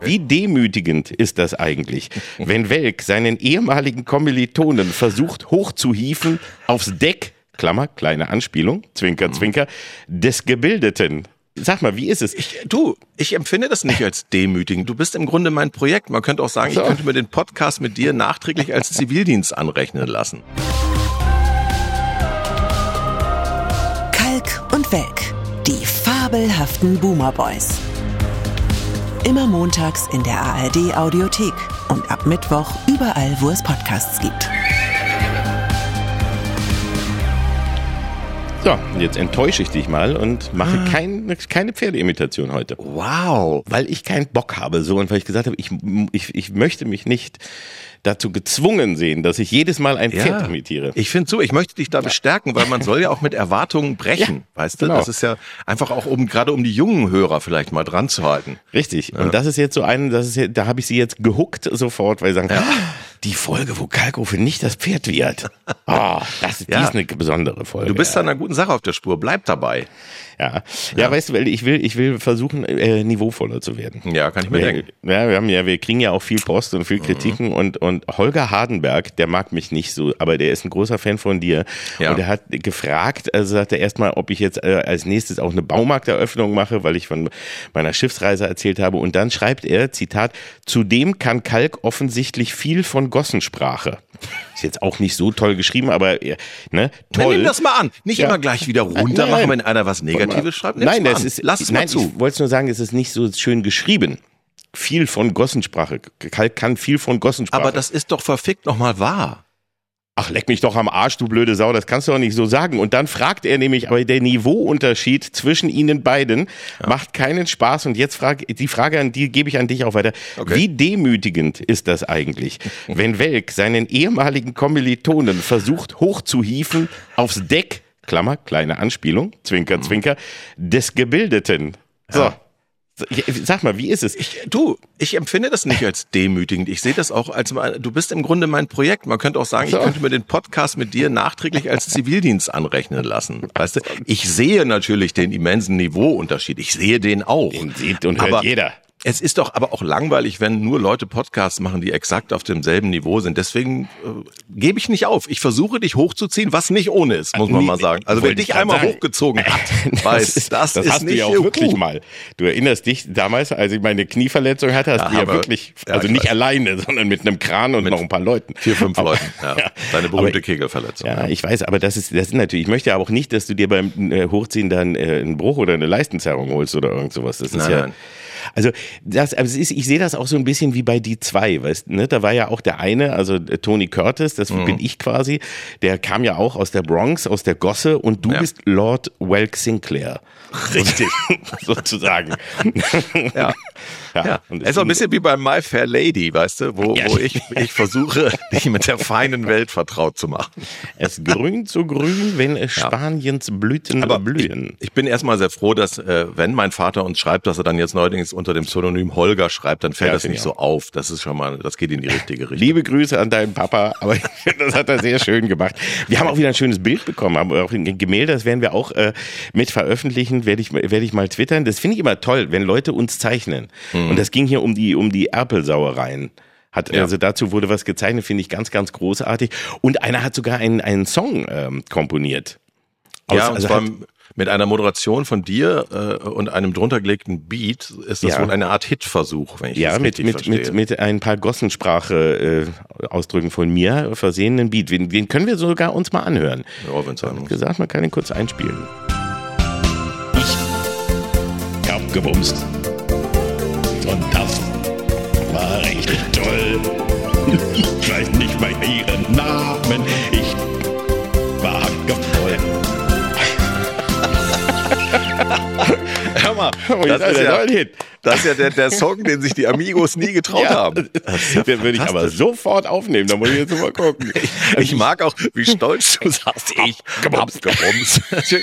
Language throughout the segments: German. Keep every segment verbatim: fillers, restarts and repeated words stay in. Wie demütigend ist das eigentlich, wenn Welk seinen ehemaligen Kommilitonen versucht hochzuhieven aufs Deck, Klammer, kleine Anspielung, Zwinker, Zwinker, des Gebildeten. Sag mal, wie ist es? Ich, du, ich empfinde das nicht als demütigend. Du bist im Grunde mein Projekt. Man könnte auch sagen, so. Ich könnte mir den Podcast mit dir nachträglich als Zivildienst anrechnen lassen. Kalk und Welk, die fabelhaften Boomer Boys. Immer montags in der A R D-Audiothek und ab Mittwoch überall, wo es Podcasts gibt. So, jetzt enttäusche ich dich mal und mache ah. kein, keine Pferdeimitation heute. Wow. Weil ich keinen Bock habe so und weil ich gesagt habe, ich, ich, ich möchte mich nicht dazu gezwungen sehen, dass ich jedes Mal ein Pferd ja. imitiere. Ich finde so, ich möchte dich da bestärken, weil man soll ja auch mit Erwartungen brechen, ja, weißt du? Genau. Das ist ja einfach auch um gerade um die jungen Hörer vielleicht mal dran zu halten. Richtig. Ja. Und das ist jetzt so eine, das ist, da habe ich sie jetzt gehuckt sofort, weil sie sagen, ja. die Folge, wo Kalkofe nicht das Pferd wird. Oh, das ist, ja. die ist eine besondere Folge. Du bist da einer guten Sache auf der Spur, bleib dabei. Ja, ja, ja. Weißt du, ich will, ich will versuchen, äh, niveauvoller zu werden. Ja, kann ich mir wir, denken. Ja wir, haben ja, wir kriegen ja auch viel Post und viel Kritiken mhm. und, und Holger Hardenberg, der mag mich nicht so, aber der ist ein großer Fan von dir ja. und der hat gefragt, also sagt er erstmal, ob ich jetzt äh, als nächstes auch eine Baumarkteröffnung mache, weil ich von meiner Schiffsreise erzählt habe und dann schreibt er, Zitat, zudem kann Kalk offensichtlich viel von Gossensprache. Ist jetzt auch nicht so toll geschrieben, aber ne, toll. Nimm das mal an. Nicht ja. immer gleich wieder runter machen, wenn einer was Negatives schreibt. Nimm's nein, das ist, lass es nein, mal zu. Ich wollte nur sagen, es ist nicht so schön geschrieben. Viel von Gossensprache. Kalk kann viel von Gossensprache. Aber das ist doch verfickt nochmal wahr. Ach, leck mich doch am Arsch, du blöde Sau, das kannst du doch nicht so sagen. Und dann fragt er nämlich, aber der Niveauunterschied zwischen ihnen beiden ja. macht keinen Spaß. Und jetzt frage, die Frage, an die gebe ich an dich auch weiter. Okay. Wie demütigend ist das eigentlich, wenn Welk seinen ehemaligen Kommilitonen versucht hochzuhieven aufs Deck, Klammer, kleine Anspielung, Zwinker, Zwinker, des Gebildeten. So. Ja. Sag mal, wie ist es? Ich, du, ich empfinde das nicht als demütigend. Ich sehe das auch als, du bist im Grunde mein Projekt. Man könnte auch sagen, so. Ich könnte mir den Podcast mit dir nachträglich als Zivildienst anrechnen lassen. Weißt du, ich sehe natürlich den immensen Niveauunterschied. Ich sehe den auch. Den sieht und hört jeder. Es ist doch aber auch langweilig, wenn nur Leute Podcasts machen, die exakt auf demselben Niveau sind. Deswegen äh, gebe ich nicht auf. Ich versuche, dich hochzuziehen, was nicht ohne ist, muss man nee, mal sagen. Also wer dich einmal sagen. hochgezogen hat, weiß, das, das ist hast nicht du ja auch wirklich mal. Du erinnerst dich damals, als ich meine Knieverletzung hatte, hast ja, du ja aber, wirklich, also ja, nicht weiß. alleine, sondern mit einem Kran und mit noch ein paar Leuten. Vier, fünf aber, Leuten, ja. ja. Deine berühmte aber, Kegelverletzung. Ja, ja, ich weiß, aber das ist, das ist natürlich, ich möchte aber auch nicht, dass du dir beim äh, Hochziehen dann äh, einen Bruch oder eine Leistenzerrung holst oder irgend sowas. Das ist nein, ja... Nein. Also das, also ist, ich sehe das auch so ein bisschen wie bei die zwei, weißt ne? Da war ja auch der eine, also Tony Curtis, das mhm. bin ich quasi, der kam ja auch aus der Bronx, aus der Gosse und du ja. bist Lord Welk Sinclair. Richtig. Sozusagen. Ja. Ja. ja. Und es ist auch ein bisschen wie bei My Fair Lady, weißt du, wo, ja. wo ich, ich versuche, dich mit der feinen Welt vertraut zu machen. Es grünt so grün, wenn es ja. Spaniens Blüten aber blühen. Ich, ich bin erstmal sehr froh, dass, äh, wenn mein Vater uns schreibt, dass er dann jetzt neuerdings unter dem Pseudonym Holger schreibt, dann fällt ja, das nicht so auf. Das ist schon mal, das geht in die richtige Richtung. Liebe Grüße an deinen Papa, aber das hat er sehr schön gemacht. Wir haben auch wieder ein schönes Bild bekommen, haben auch ein Gemälde, das werden wir auch äh, mit veröffentlichen, werde ich, werde ich mal twittern. Das finde ich immer toll, wenn Leute uns zeichnen. Mhm. Und das ging hier um die, um die Erpelsauereien. Hat, ja. Also dazu wurde was gezeichnet, finde ich ganz, ganz großartig. Und einer hat sogar einen, einen Song ähm, komponiert. Aus, ja, also beim mit einer Moderation von dir äh, und einem drunter gelegten Beat ist das ja. wohl eine Art Hitversuch, wenn ich ja, das richtig mit, verstehe. Ja, mit, mit ein paar Gossensprache-Ausdrücken äh, von mir versehenen Beat. Den, den können wir sogar uns mal anhören. Ja, wenn's sein muss. Gesagt, man kann ihn kurz einspielen. Ich hab gebumst. Und das war richtig toll. Ich weiß nicht mal ihren Namen. Ich war gefreut. Hör mal, das, das ist ja ein Hit. Das ist ja der, der Song, den sich die Amigos nie getraut ja, haben. Ja, den würde ich aber sofort aufnehmen, da muss ich jetzt mal gucken. Ich, ich mag auch, wie stolz du sagst, ich hab's gebumst. Als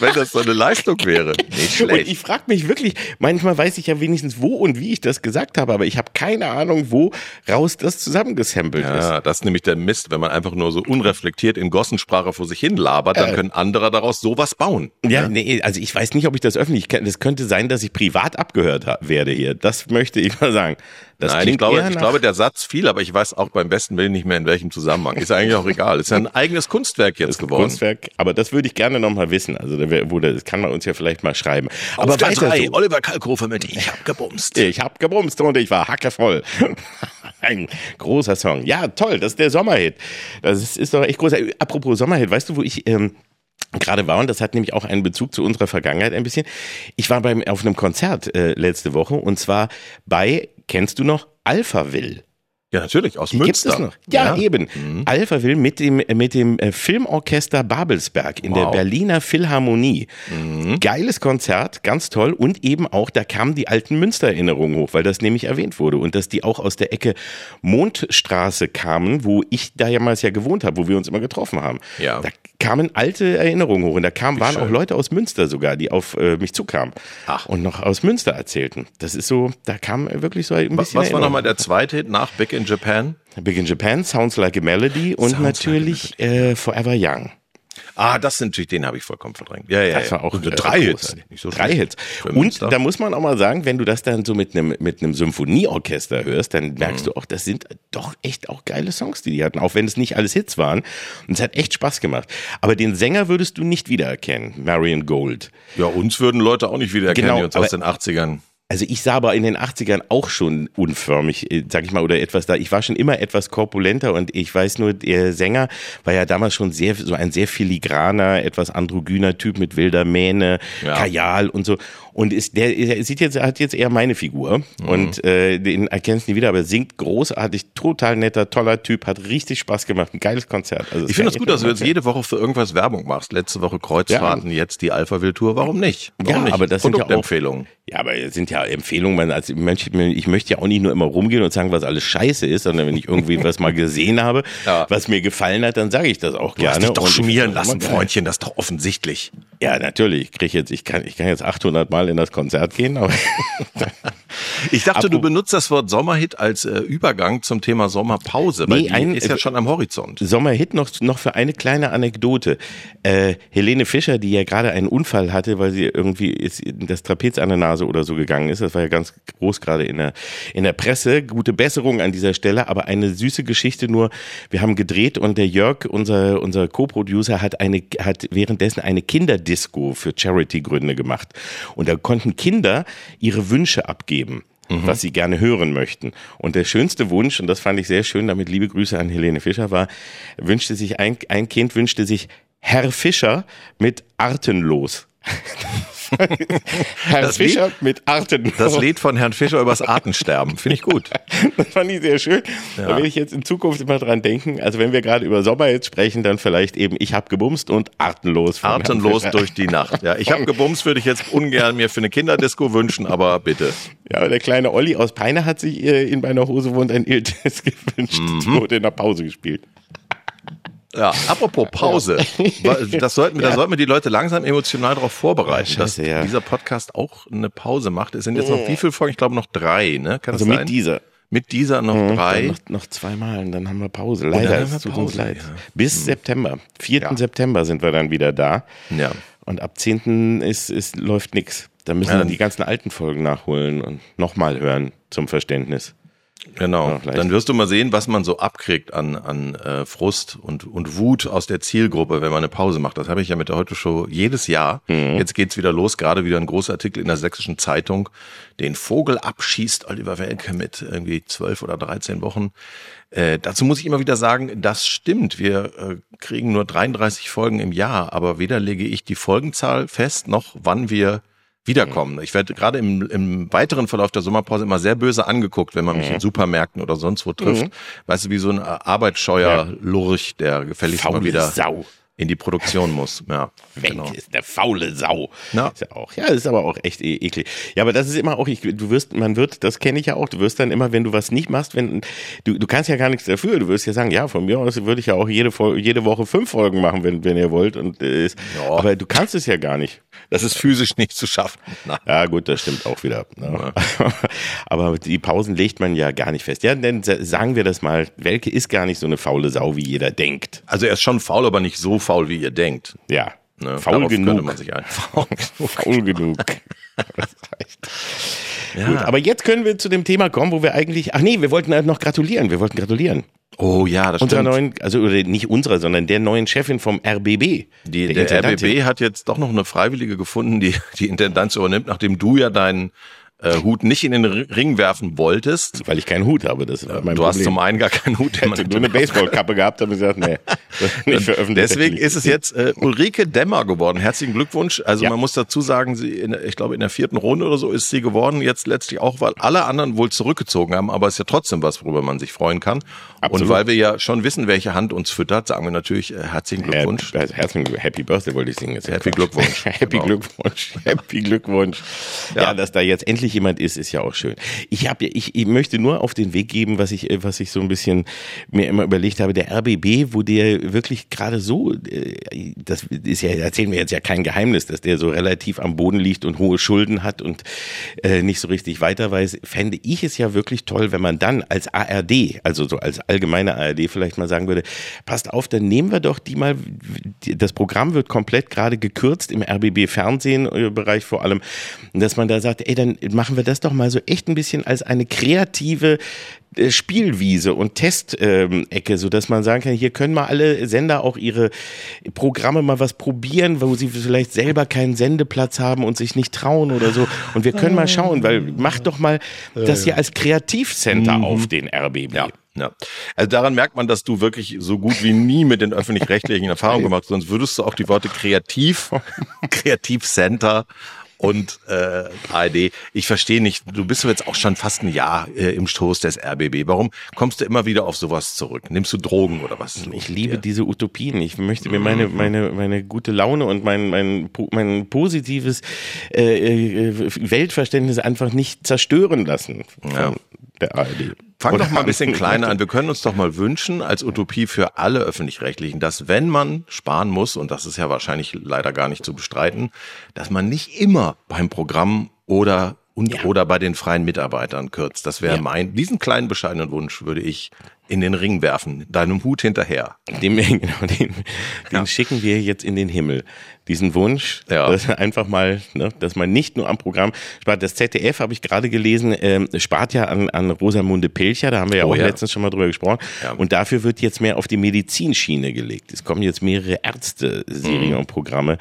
wenn das so eine Leistung wäre. Nicht schlecht. Und ich frage mich wirklich, manchmal weiß ich ja wenigstens, wo und wie ich das gesagt habe, aber ich habe keine Ahnung, wo raus das zusammengesampelt ja, ist. Ja, das ist nämlich der Mist, wenn man einfach nur so unreflektiert in Gossensprache vor sich hin labert, dann äh, können andere daraus sowas bauen. Ja, ja, nee, also ich weiß nicht, ob ich das öffentlich kenne. Es könnte sein, dass ich privat abgehört habe. werde hier. Das möchte ich mal sagen. Das Nein, ich glaube, ich glaube, der Satz fiel, aber ich weiß auch beim besten Willen nicht mehr, in welchem Zusammenhang. Ist eigentlich auch egal. Ist ja ein eigenes Kunstwerk jetzt geworden. Kunstwerk, aber das würde ich gerne nochmal wissen. Also, das kann man uns ja vielleicht mal schreiben. Aber auf weiter drei, so. Oliver Kalkofe mit Ich hab gebumst. Ich hab gebumst und ich war hackevoll. Ein großer Song. Ja, toll, das ist der Sommerhit. Das ist, ist doch echt großer. Apropos Sommerhit, weißt du, wo ich ähm, gerade war, und das hat nämlich auch einen Bezug zu unserer Vergangenheit ein bisschen. Ich war beim auf einem Konzert äh, letzte Woche, und zwar bei, kennst du noch, Alphaville? Ja, natürlich, aus die Münster. Gibt es noch. Ja, ja, eben. Mhm. Alphaville mit dem, mit dem Filmorchester Babelsberg in wow. der Berliner Philharmonie. Mhm. Geiles Konzert, ganz toll. Und eben auch, da kamen die alten Münstererinnerungen hoch, weil das nämlich erwähnt wurde. Und dass die auch aus der Ecke Mondstraße kamen, wo ich damals ja gewohnt habe, wo wir uns immer getroffen haben. Ja. Da kamen alte Erinnerungen hoch. Und da kamen, waren schön. auch Leute aus Münster sogar, die auf äh, mich zukamen. Ach. Und noch aus Münster erzählten. Das ist so, da kam wirklich so ein bisschen Was, was war nochmal der zweite Hit nach Beck in Japan? Big in Japan, Sounds Like a Melody und Sounds natürlich like Melody. Äh, Forever Young. Ah, das sind natürlich, den habe ich vollkommen verdrängt. Ja, ja, das war auch äh, drei Hits. Nicht so drei Hits. Und da muss man auch mal sagen, wenn du das dann so mit einem mit einem Symphonieorchester hörst, dann merkst mhm. du auch, das sind doch echt auch geile Songs, die die hatten, auch wenn es nicht alles Hits waren. Und es hat echt Spaß gemacht. Aber den Sänger würdest du nicht wiedererkennen, Marion Gold. Ja, uns würden Leute auch nicht wiedererkennen, genau, die uns aus den achtzigern... Also ich sah aber in den achtzigern auch schon unförmig, sag ich mal, oder etwas da. Ich war schon immer etwas korpulenter, und ich weiß nur, der Sänger war ja damals schon sehr, so ein sehr filigraner, etwas androgyner Typ mit wilder Mähne, ja. Kajal und so. Und ist, der, der sieht jetzt, hat jetzt eher meine Figur mhm. und äh, den erkennst du nie wieder, aber singt großartig, total netter, toller Typ, hat richtig Spaß gemacht, ein geiles Konzert. Also ich finde es das gut, dass du jetzt jede Woche für irgendwas Werbung machst. Letzte Woche Kreuzfahrten, ja. Jetzt die Alphaville-Tour, warum nicht? Warum ja, nicht? Aber das sind ja auch Empfehlungen. Ja, aber es sind ja Empfehlungen. Also ich möchte ja auch nicht nur immer rumgehen und sagen, was alles scheiße ist, sondern wenn ich irgendwie was mal gesehen habe, ja. was mir gefallen hat, dann sage ich das auch du gerne. Du hast dich doch und schmieren lassen, Freundchen, das ist doch offensichtlich. Ja, natürlich. Ich krieg jetzt, ich kann, ich kann jetzt achthundert Mal in das Konzert gehen. Aber ich dachte, Apro- du benutzt das Wort Sommerhit als äh, Übergang zum Thema Sommerpause, weil nee, die ein, ist ja schon am Horizont. Sommerhit noch, noch für eine kleine Anekdote. Äh, Helene Fischer, die ja gerade einen Unfall hatte, weil sie irgendwie ist, das Trapez an der Nase oder so gegangen ist, das war ja ganz groß gerade in der, in der Presse, gute Besserung an dieser Stelle, aber eine süße Geschichte nur, wir haben gedreht und der Jörg, unser, unser Co-Producer, hat, eine, hat währenddessen eine Kinderdisco für Charity-Gründe gemacht. Und da konnten Kinder ihre Wünsche abgeben, mhm. was sie gerne hören möchten. Und der schönste Wunsch, und das fand ich sehr schön, damit liebe Grüße an Helene Fischer, war, wünschte sich ein, ein Kind wünschte sich Herr Fischer mit Artenlos. Herr das Fischer Lied, mit Arten. Das Lied von Herrn Fischer übers Artensterben, finde ich gut. Das fand ich sehr schön. Ja. Da will ich jetzt in Zukunft immer dran denken. Also wenn wir gerade über Sommer jetzt sprechen, dann vielleicht eben Ich hab gebumst und Artenlos. Von Artenlos durch die Nacht. Ja, ich hab gebumst würde ich jetzt ungern mir für eine Kinderdisco wünschen, aber bitte. Ja, der kleine Olli aus Peine hat sich in meiner Hose wohnt ein Iltis gewünscht. Mhm. Wurde in der Pause gespielt. Ja, apropos Pause, das sollten wir, ja. da sollten wir die Leute langsam emotional darauf vorbereiten, oh, scheiße, dass ja. dieser Podcast auch eine Pause macht. Es sind jetzt noch wie viele Folgen? Ich glaube noch drei, ne? Kann also das sein? Mit dieser. Mit dieser noch mhm, drei. Noch, noch zweimal, dann haben wir Pause. Leider, es tut uns leid. Ja. Bis hm. September, vierten Ja. September sind wir dann wieder da. Ja. Und ab zehnten ist, ist, läuft nichts. Da müssen ja, wir die ganzen alten Folgen nachholen und nochmal hören zum Verständnis. Genau, ja, dann wirst du mal sehen, was man so abkriegt an an äh, Frust und und Wut aus der Zielgruppe, wenn man eine Pause macht. Das habe ich ja mit der Heute-Show jedes Jahr. Mhm. Jetzt geht's wieder los, gerade wieder ein großer Artikel in der Sächsischen Zeitung. Den Vogel abschießt Oliver Welke mit irgendwie zwölf oder dreizehn Wochen. Äh, dazu muss ich immer wieder sagen, das stimmt. Wir äh, kriegen nur dreiunddreißig Folgen im Jahr, aber weder lege ich die Folgenzahl fest, noch wann wir wiederkommen. Ich werde gerade im, im weiteren Verlauf der Sommerpause immer sehr böse angeguckt, wenn man mich mhm. in Supermärkten oder sonst wo trifft. Mhm. Weißt du, wie so ein arbeitsscheuer ja. Lurch, der gefälligst faule mal wieder Sau. In die Produktion muss. Ja, Welke genau. ist eine faule Sau. Ja. Ist ja, auch, ja, ist aber auch echt e- eklig. Ja, aber das ist immer auch, ich, du wirst, man wird, das kenne ich ja auch, du wirst dann immer, wenn du was nicht machst, wenn du, du kannst ja gar nichts dafür, du wirst ja sagen, ja, von mir aus würde ich ja auch jede, jede Woche fünf Folgen machen, wenn, wenn ihr wollt. Und, äh, ja. Aber du kannst es ja gar nicht. Das ist physisch nicht zu schaffen. Nein. Ja gut, das stimmt auch wieder. Ne? Ja. Aber die Pausen legt man ja gar nicht fest. Ja, dann sagen wir das mal, Welke ist gar nicht so eine faule Sau, wie jeder denkt. Also er ist schon faul, aber nicht so faul, wie ihr denkt. Ja, ne? faul Darauf genug. Man sich faul, faul genug. Das reicht. Ja. Gut, aber jetzt können wir zu dem Thema kommen, wo wir eigentlich, ach nee, wir wollten halt noch gratulieren, wir wollten gratulieren. Oh ja, das unserer stimmt. Neuen, also nicht unserer, sondern der neuen Chefin vom R B B. Die, der der R B B hat jetzt doch noch eine Freiwillige gefunden, die die Intendanz übernimmt, nachdem du ja deinen äh, Hut nicht in den Ring werfen wolltest. Weil ich keinen Hut habe, das war mein Du Problem. Hast zum einen gar keinen Hut. Ich hätte nur eine Baseballkappe gehabt, habe ich gesagt, nee, nicht veröffentlicht. Deswegen ist es jetzt äh, Ulrike Demmer geworden. Herzlichen Glückwunsch. Also ja. Man muss dazu sagen, sie, in, ich glaube in der vierten Runde oder so ist sie geworden, jetzt letztlich auch, weil alle anderen wohl zurückgezogen haben, aber es ist ja trotzdem was, worüber man sich freuen kann. Absolut. Und weil wir ja schon wissen, welche Hand uns füttert, sagen wir natürlich äh, herzlichen Glückwunsch. Happy, herzlichen Happy Birthday wollte ich singen jetzt. Happy Glückwunsch. Happy genau. Glückwunsch. Happy Glückwunsch. Ja. ja, dass da jetzt endlich jemand ist, ist ja auch schön. Ich habe ja, ich, ich möchte nur auf den Weg geben, was ich, was ich so ein bisschen mir immer überlegt habe. Der R B B, wo der wirklich gerade so, das ist ja, erzählen wir jetzt ja kein Geheimnis, dass der so relativ am Boden liegt und hohe Schulden hat und äh, nicht so richtig weiter weiß, fände ich es ja wirklich toll, wenn man dann als A R D, also so als allgemeine A R D vielleicht mal sagen würde, passt auf, dann nehmen wir doch die mal, das Programm wird komplett gerade gekürzt im R B B-Fernsehen-Bereich vor allem, dass man da sagt, ey, dann machen wir das doch mal so echt ein bisschen als eine kreative Spielwiese und Testecke, sodass man sagen kann, hier können mal alle Sender auch ihre Programme mal was probieren, wo sie vielleicht selber keinen Sendeplatz haben und sich nicht trauen oder so. Und wir können mal schauen, weil macht doch mal das hier als Kreativcenter mhm. auf den R B B. Ja. Ja. Also daran merkt man, dass du wirklich so gut wie nie mit den öffentlich-rechtlichen Erfahrungen gemacht hast, sonst würdest du auch die Worte kreativ, Kreativcenter und äh, A R D. Ich verstehe nicht, du bist jetzt auch schon fast ein Jahr äh, im Stoß des R B B. Warum kommst du immer wieder auf sowas zurück? Nimmst du Drogen oder was? Ich liebe diese Utopien. Ich möchte mir meine meine meine gute Laune und mein mein mein positives äh, Weltverständnis einfach nicht zerstören lassen von ja. der A R D. Fang doch mal ein bisschen kleiner an. Wir können uns doch mal wünschen, als Utopie für alle Öffentlich-Rechtlichen, dass wenn man sparen muss, und das ist ja wahrscheinlich leider gar nicht zu bestreiten, dass man nicht immer beim Programm oder und ja. oder bei den freien Mitarbeitern kürzt. Das wäre ja. mein, diesen kleinen bescheidenen Wunsch würde ich in den Ring werfen, deinem Hut hinterher. Dem, genau, den, ja. den schicken wir jetzt in den Himmel. Diesen Wunsch, ja. dass einfach mal, ne, dass man nicht nur am Programm spart. Das Z D F habe ich gerade gelesen, ähm, spart ja an, an Rosamunde Pilcher, da haben wir ja oh, auch ja. letztens schon mal drüber gesprochen. Ja. Und dafür wird jetzt mehr auf die Medizinschiene gelegt. Es kommen jetzt mehrere Ärzte-Serien mhm. und Programme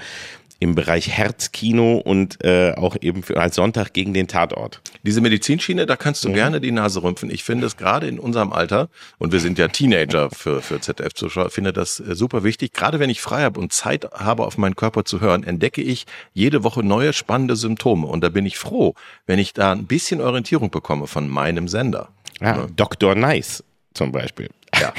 im Bereich Herzkino und äh, auch eben für, als Sonntag gegen den Tatort. Diese Medizinschiene, da kannst du mhm. gerne die Nase rümpfen. Ich finde es gerade in unserem Alter, und wir sind ja Teenager für, für Z D F-Zuschauer, finde das super wichtig. Gerade wenn ich frei habe und Zeit habe, auf meinen Körper zu hören, entdecke ich jede Woche neue spannende Symptome. Und da bin ich froh, wenn ich da ein bisschen Orientierung bekomme von meinem Sender. Ja, ja. Doktor Nice zum Beispiel. Ja,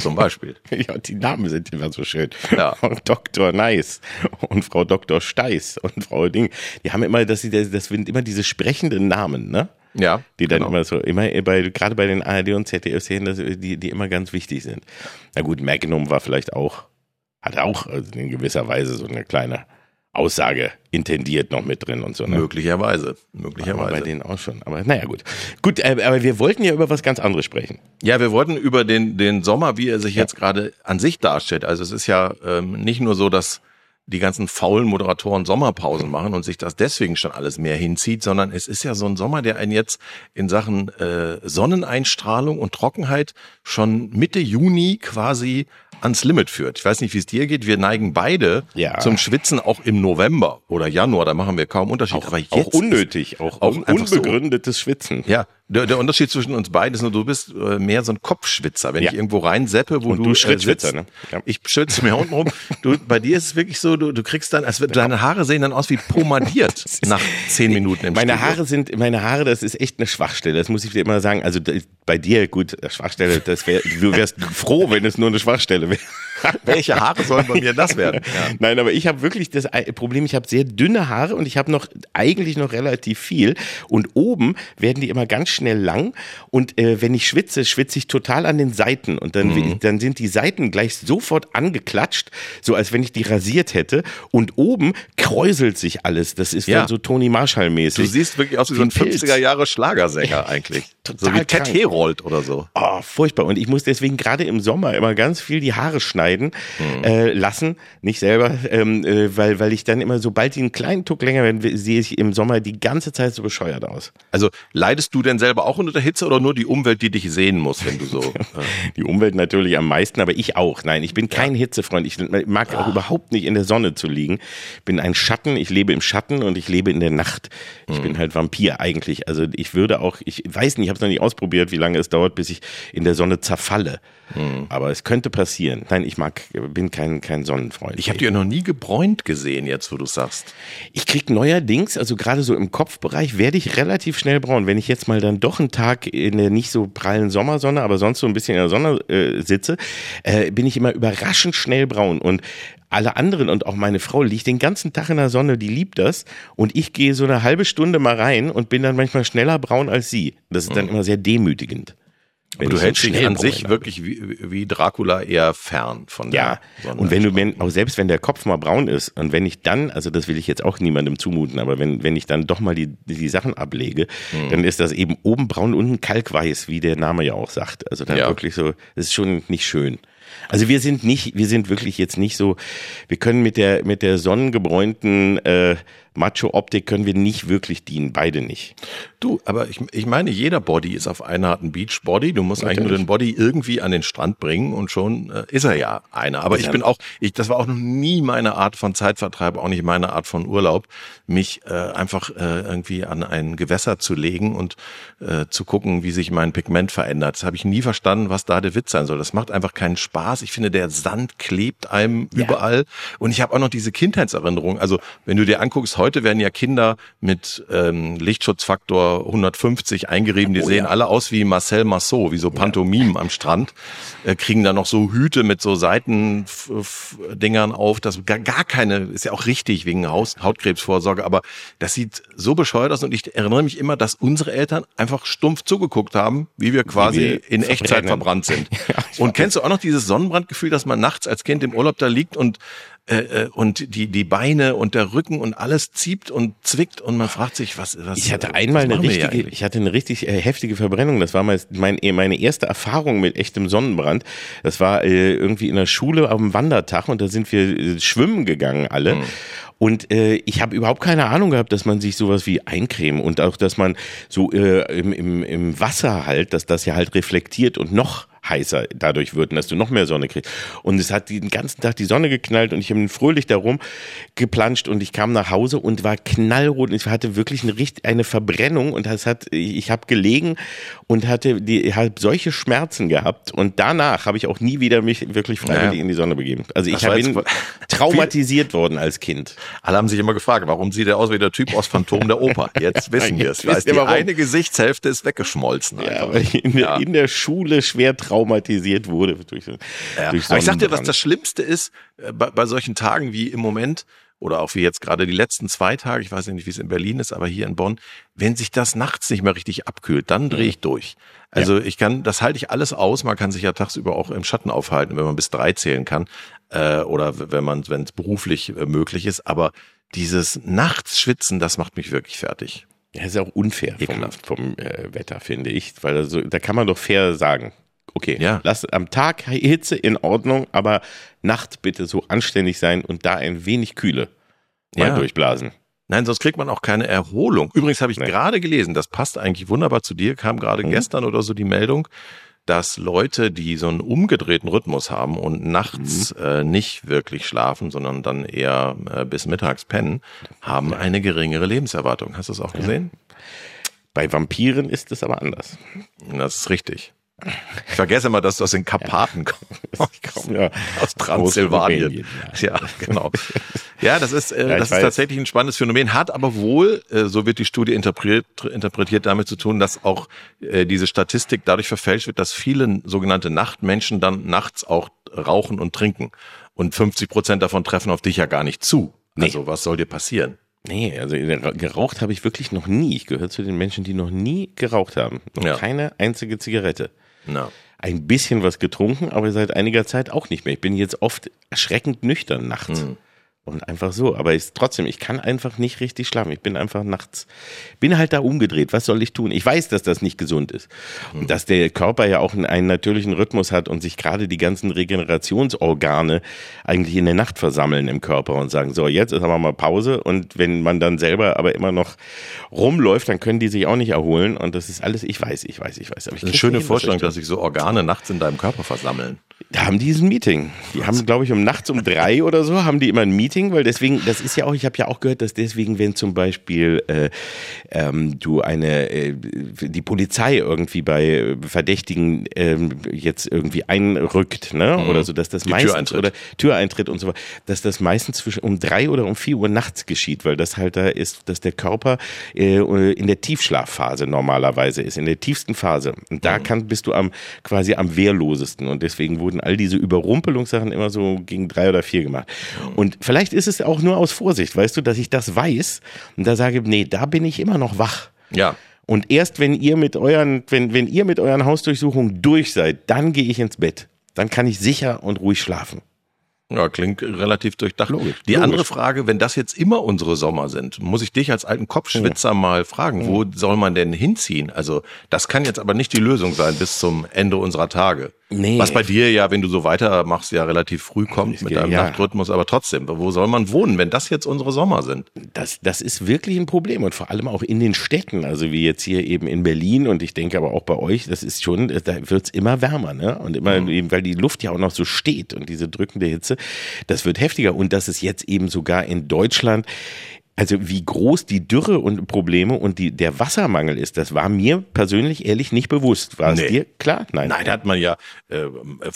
zum Beispiel. Ja, die Namen sind immer so schön. Ja. Und Doktor Nice und Frau Doktor Steiß und Frau Ding. Die haben immer, dass sie, das sind immer diese sprechenden Namen, ne? Ja. Die dann genau. immer so, immer bei, gerade bei den A R D und Z D F sehen, die, die immer ganz wichtig sind. Na gut, Magnum war vielleicht auch, hat auch in gewisser Weise so eine kleine Aussage intendiert noch mit drin und so. Ne? Möglicherweise. Möglicherweise. Bei denen auch schon. Aber naja, gut. Gut, aber wir wollten ja über was ganz anderes sprechen. Ja, wir wollten über den, den Sommer, wie er sich ja. jetzt gerade an sich darstellt. Also es ist ja ähm, nicht nur so, dass die ganzen faulen Moderatoren Sommerpausen machen und sich das deswegen schon alles mehr hinzieht, sondern es ist ja so ein Sommer, der einen jetzt in Sachen äh, Sonneneinstrahlung und Trockenheit schon Mitte Juni quasi ans Limit führt. Ich weiß nicht, wie es dir geht. Wir neigen beide ja. zum Schwitzen auch im November oder Januar. Da machen wir kaum Unterschied. Auch, aber jetzt auch unnötig, auch, auch unbegründetes so. Schwitzen. Ja, der, der Unterschied zwischen uns beiden ist nur, du bist äh, mehr so ein Kopfschwitzer. Wenn ja. ich irgendwo reinseppe, wo und du, du äh, sitzt, ne? ja. ich schwitze mir unten rum. Du, bei dir ist es wirklich so, du, du kriegst dann, als wird, deine Haare sehen dann aus wie pomadiert nach zehn Minuten im meine Studio. Haare sind, meine Haare, das ist echt eine Schwachstelle. Das muss ich dir immer sagen. Also bei dir, gut, Schwachstelle, das wär, du wärst froh, wenn es nur eine Schwachstelle wäre. Welche Haare sollen bei mir das werden? Ja. Nein, aber ich habe wirklich das Problem, ich habe sehr dünne Haare und ich habe noch eigentlich noch relativ viel und oben werden die immer ganz schnell lang und äh, wenn ich schwitze, schwitze ich total an den Seiten und dann, mhm. dann sind die Seiten gleich sofort angeklatscht, so als wenn ich die rasiert hätte und oben kräuselt sich alles, das ist ja. dann so Toni Marshall-mäßig. Du siehst wirklich aus wie so ein fünfziger Jahre Schlagersänger eigentlich. total so wie Ted Herold oder so. Oh, furchtbar. Und ich muss deswegen gerade im Sommer immer ganz viel die Haare schneiden hm. äh, lassen. Nicht selber, ähm, äh, weil, weil ich dann immer, sobald die einen kleinen Tuck länger werden, sehe ich im Sommer die ganze Zeit so bescheuert aus. Also leidest du denn selber auch unter der Hitze oder nur die Umwelt, die dich sehen muss, wenn du so... Äh. Die Umwelt natürlich am meisten, aber ich auch. Nein, ich bin kein ja. Hitzefreund. Ich mag ah. auch überhaupt nicht in der Sonne zu liegen. Ich bin ein Schatten, ich lebe im Schatten und ich lebe in der Nacht. Ich hm. bin halt Vampir eigentlich. Also ich würde auch, ich weiß nicht, ich habe es noch nicht ausprobiert, wie lange es dauert, bis ich in der Sonne zerfalle. Hm. Aber es könnte passieren. Nein, ich mag, bin kein, kein Sonnenfreund. Ich habe dich ja noch nie gebräunt gesehen, jetzt wo du sagst. Ich kriege neuerdings, also gerade so im Kopfbereich, werde ich relativ schnell braun. Wenn ich jetzt mal dann doch einen Tag in der nicht so prallen Sommersonne, aber sonst so ein bisschen in der Sonne äh, sitze, äh, bin ich immer überraschend schnell braun. Und alle anderen und auch meine Frau liegt den ganzen Tag in der Sonne, die liebt das. Und ich gehe so eine halbe Stunde mal rein und bin dann manchmal schneller braun als sie. Das ist dann hm. immer sehr demütigend. Wenn du hältst dich an sich wirklich wie, wie Dracula eher fern von der Sonne. Ja, und wenn du, wenn, auch selbst wenn der Kopf mal braun ist und wenn ich dann, also das will ich jetzt auch niemandem zumuten, aber wenn, wenn ich dann doch mal die, die Sachen ablege, mhm. dann ist das eben oben braun, unten kalkweiß, wie der Name ja auch sagt. Also dann ja. wirklich so, das ist schon nicht schön. Also wir sind nicht, wir sind wirklich jetzt nicht so, wir können mit der, mit der sonnengebräunten äh, Macho-Optik können wir nicht wirklich dienen, beide nicht. Du, aber ich, ich meine, jeder Body ist auf einer Art ein Beachbody, du musst Natürlich. eigentlich nur den Body irgendwie an den Strand bringen und schon äh, ist er ja einer. Aber ja. ich bin auch, ich, das war auch noch nie meine Art von Zeitvertreib, auch nicht meine Art von Urlaub, mich äh, einfach äh, irgendwie an ein Gewässer zu legen und äh, zu gucken, wie sich mein Pigment verändert. Das habe ich nie verstanden, was da der Witz sein soll. Das macht einfach keinen Spaß. Ich finde, der Sand klebt einem ja. überall. Und ich habe auch noch diese Kindheitserinnerung. Also wenn du dir anguckst, heute werden ja Kinder mit ähm, Lichtschutzfaktor hundertfünfzig eingerieben. Die oh, sehen ja. alle aus wie Marcel Marceau, wie so Pantomimen ja. am Strand. Äh, kriegen dann noch so Hüte mit so Seitendingern auf. Das gar, gar keine, ist ja auch richtig wegen Haus, Hautkrebsvorsorge. Aber das sieht so bescheuert aus. Und ich erinnere mich immer, dass unsere Eltern einfach stumpf zugeguckt haben, wie wir quasi wie wir in verbrennen. Echtzeit verbrannt sind. ja, Und kennst du auch noch dieses Sonnenbrandgefühl, dass man nachts als Kind im Urlaub da liegt und äh, und die die Beine und der Rücken und alles zieht und zwickt und man fragt sich, was was ich hatte einmal eine richtige ich hatte eine richtig heftige Verbrennung, das war mal mein, meine erste Erfahrung mit echtem Sonnenbrand. Das war äh, irgendwie in der Schule auf dem Wandertag und da sind wir äh, schwimmen gegangen alle. Hm. Und äh, ich habe überhaupt keine Ahnung gehabt, dass man sich sowas wie eincremen und auch, dass man so äh, im, im, im Wasser halt, dass das ja halt reflektiert und noch heißer dadurch wird und dass du noch mehr Sonne kriegst. Und es hat den ganzen Tag die Sonne geknallt und ich habe fröhlich darum geplanscht und ich kam nach Hause und war knallrot und ich hatte wirklich eine, eine Verbrennung und das hat, ich habe gelegen und hatte die, hab solche Schmerzen gehabt und danach habe ich auch nie wieder mich wirklich freiwillig naja. in die Sonne begeben. Also ich bin jetzt traumatisiert worden als Kind. Alle haben sich immer gefragt, warum sieht er aus wie der Typ aus Phantom der Oper? Jetzt wissen wir es. Da ist die eine Gesichtshälfte ist weggeschmolzen. Ja, weil ich in, ja. in der Schule schwer traumatisiert wurde. Durch, ja. durch Aber ich sag dir, was das Schlimmste ist, äh, bei, bei solchen Tagen wie im Moment, oder auch wie jetzt gerade die letzten zwei Tage, ich weiß nicht, wie es in Berlin ist, aber hier in Bonn, wenn sich das nachts nicht mehr richtig abkühlt, dann drehe ich durch. Also ja. ich kann, das halte ich alles aus, man kann sich ja tagsüber auch im Schatten aufhalten, wenn man bis drei zählen kann, äh, oder wenn man, wenn es beruflich äh, möglich ist, aber dieses Nachtsschwitzen, das macht mich wirklich fertig. Ja, ist ja auch unfair vom, vom äh, Wetter, finde ich, weil also, da kann man doch fair sagen. Okay, ja. lass am Tag Hitze in Ordnung, aber Nacht bitte so anständig sein und da ein wenig Kühle mal ja. durchblasen. Nein, sonst kriegt man auch keine Erholung. Übrigens habe ich gerade gelesen, das passt eigentlich wunderbar zu dir, kam gerade mhm. gestern oder so die Meldung, dass Leute, die so einen umgedrehten Rhythmus haben und nachts mhm. äh, nicht wirklich schlafen, sondern dann eher äh, bis mittags pennen, haben ja. eine geringere Lebenserwartung. Hast du das auch ja. gesehen? Bei Vampiren ist es aber anders. Das ist richtig. Ich vergesse immer, dass du aus den Karpaten kommst. Ja. Aus Transsilvanien. Ja, genau. Ja, das ist, äh, ja, das ist tatsächlich ein spannendes Phänomen. Hat aber wohl, äh, so wird die Studie interpretiert, interpretiert, damit zu tun, dass auch äh, diese Statistik dadurch verfälscht wird, dass viele sogenannte Nachtmenschen dann nachts auch rauchen und trinken. Und fünfzig Prozent davon treffen auf dich ja gar nicht zu. Nee. Also was soll dir passieren? Nee, also geraucht habe ich wirklich noch nie. Ich gehöre zu den Menschen, die noch nie geraucht haben. Noch ja. keine einzige Zigarette. No. Ein bisschen was getrunken, aber seit einiger Zeit auch nicht mehr. Ich bin jetzt oft erschreckend nüchtern nachts. Mm. Und einfach so. Aber ich, trotzdem, ich kann einfach nicht richtig schlafen. Ich bin einfach nachts, bin halt da umgedreht. Was soll ich tun? Ich weiß, dass das nicht gesund ist. Und dass der Körper ja auch einen natürlichen Rhythmus hat und sich gerade die ganzen Regenerationsorgane eigentlich in der Nacht versammeln im Körper und sagen, so, jetzt haben wir mal Pause. Und wenn man dann selber aber immer noch rumläuft, dann können die sich auch nicht erholen. Und das ist alles, ich weiß, ich weiß, ich weiß. Aber ich das ist eine schöne Vorstellung, dass sich so Organe nachts in deinem Körper versammeln. Da haben die diesen Meeting. Die haben, glaube ich, um nachts um drei oder so, haben die immer ein Meeting, weil deswegen, das ist ja auch, ich habe ja auch gehört, dass deswegen, wenn zum Beispiel äh, ähm, du eine, äh, die Polizei irgendwie bei Verdächtigen äh, jetzt irgendwie einrückt, ne, mhm. oder so, dass das die meistens, Türeintritt. oder Türeintritt und so weiter, dass das meistens zwischen um drei oder um vier Uhr nachts geschieht, weil das halt da ist, dass der Körper äh, in der Tiefschlafphase normalerweise ist, in der tiefsten Phase. Und da mhm. kann, bist du am, quasi am wehrlosesten und deswegen wurden all diese Überrumpelungssachen immer so gegen drei oder vier gemacht. Und vielleicht ist es auch nur aus Vorsicht, weißt du, dass ich das weiß und da sage, nee, da bin ich immer noch wach. Ja. Und erst wenn ihr mit euren, wenn, wenn ihr mit euren Hausdurchsuchungen durch seid, dann gehe ich ins Bett. Dann kann ich sicher und ruhig schlafen. Ja, klingt relativ durchdacht. Logisch, die logisch. Andere Frage, wenn das jetzt immer unsere Sommer sind, muss ich dich als alten Kopfschwitzer ja. mal fragen, wo ja. soll man denn hinziehen? Also das kann jetzt aber nicht die Lösung sein bis zum Ende unserer Tage. Nee. Was bei dir ja, wenn du so weitermachst, ja relativ früh kommt ich mit deinem ja. Nachtrhythmus, aber trotzdem, wo soll man wohnen, wenn das jetzt unsere Sommer sind? Das, das ist wirklich ein Problem und vor allem auch in den Städten, also wie jetzt hier eben in Berlin und ich denke aber auch bei euch, das ist schon, da wird's immer wärmer, ne? Und immer, mhm. eben, weil die Luft ja auch noch so steht und diese drückende Hitze, das wird heftiger und das ist jetzt eben sogar in Deutschland. Also wie groß die Dürre und Probleme und die, der Wassermangel ist, das war mir persönlich ehrlich nicht bewusst. War es nee. dir klar? Nein, Nein, da hat man ja äh,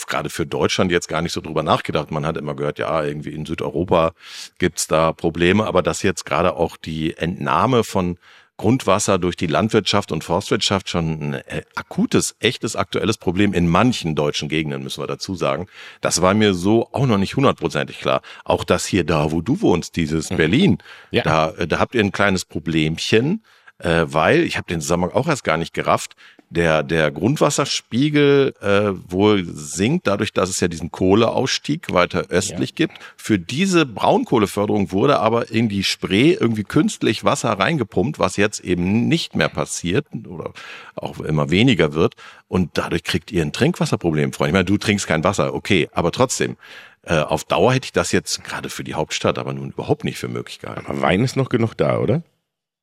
gerade für Deutschland jetzt gar nicht so drüber nachgedacht. Man hat immer gehört, ja, irgendwie in Südeuropa gibt's da Probleme. Aber dass jetzt gerade auch die Entnahme von Grundwasser durch die Landwirtschaft und Forstwirtschaft schon ein akutes, echtes, aktuelles Problem in manchen deutschen Gegenden, müssen wir dazu sagen. Das war mir so auch noch nicht hundertprozentig klar. Auch das hier da, wo du wohnst, dieses mhm. Berlin, ja. da, da habt ihr ein kleines Problemchen, äh, weil, ich habe den Zusammenhang auch erst gar nicht gerafft, der, der Grundwasserspiegel äh, wohl sinkt, dadurch, dass es ja diesen Kohleausstieg weiter östlich ja. gibt. Für diese Braunkohleförderung wurde aber in die Spree irgendwie künstlich Wasser reingepumpt, was jetzt eben nicht mehr passiert oder auch immer weniger wird. Und dadurch kriegt ihr ein Trinkwasserproblem, Freunde. Ich meine, du trinkst kein Wasser, okay, aber trotzdem. Äh, auf Dauer hätte ich das jetzt gerade für die Hauptstadt aber nun überhaupt nicht für möglich gehalten. Aber Wein ist noch genug da, oder?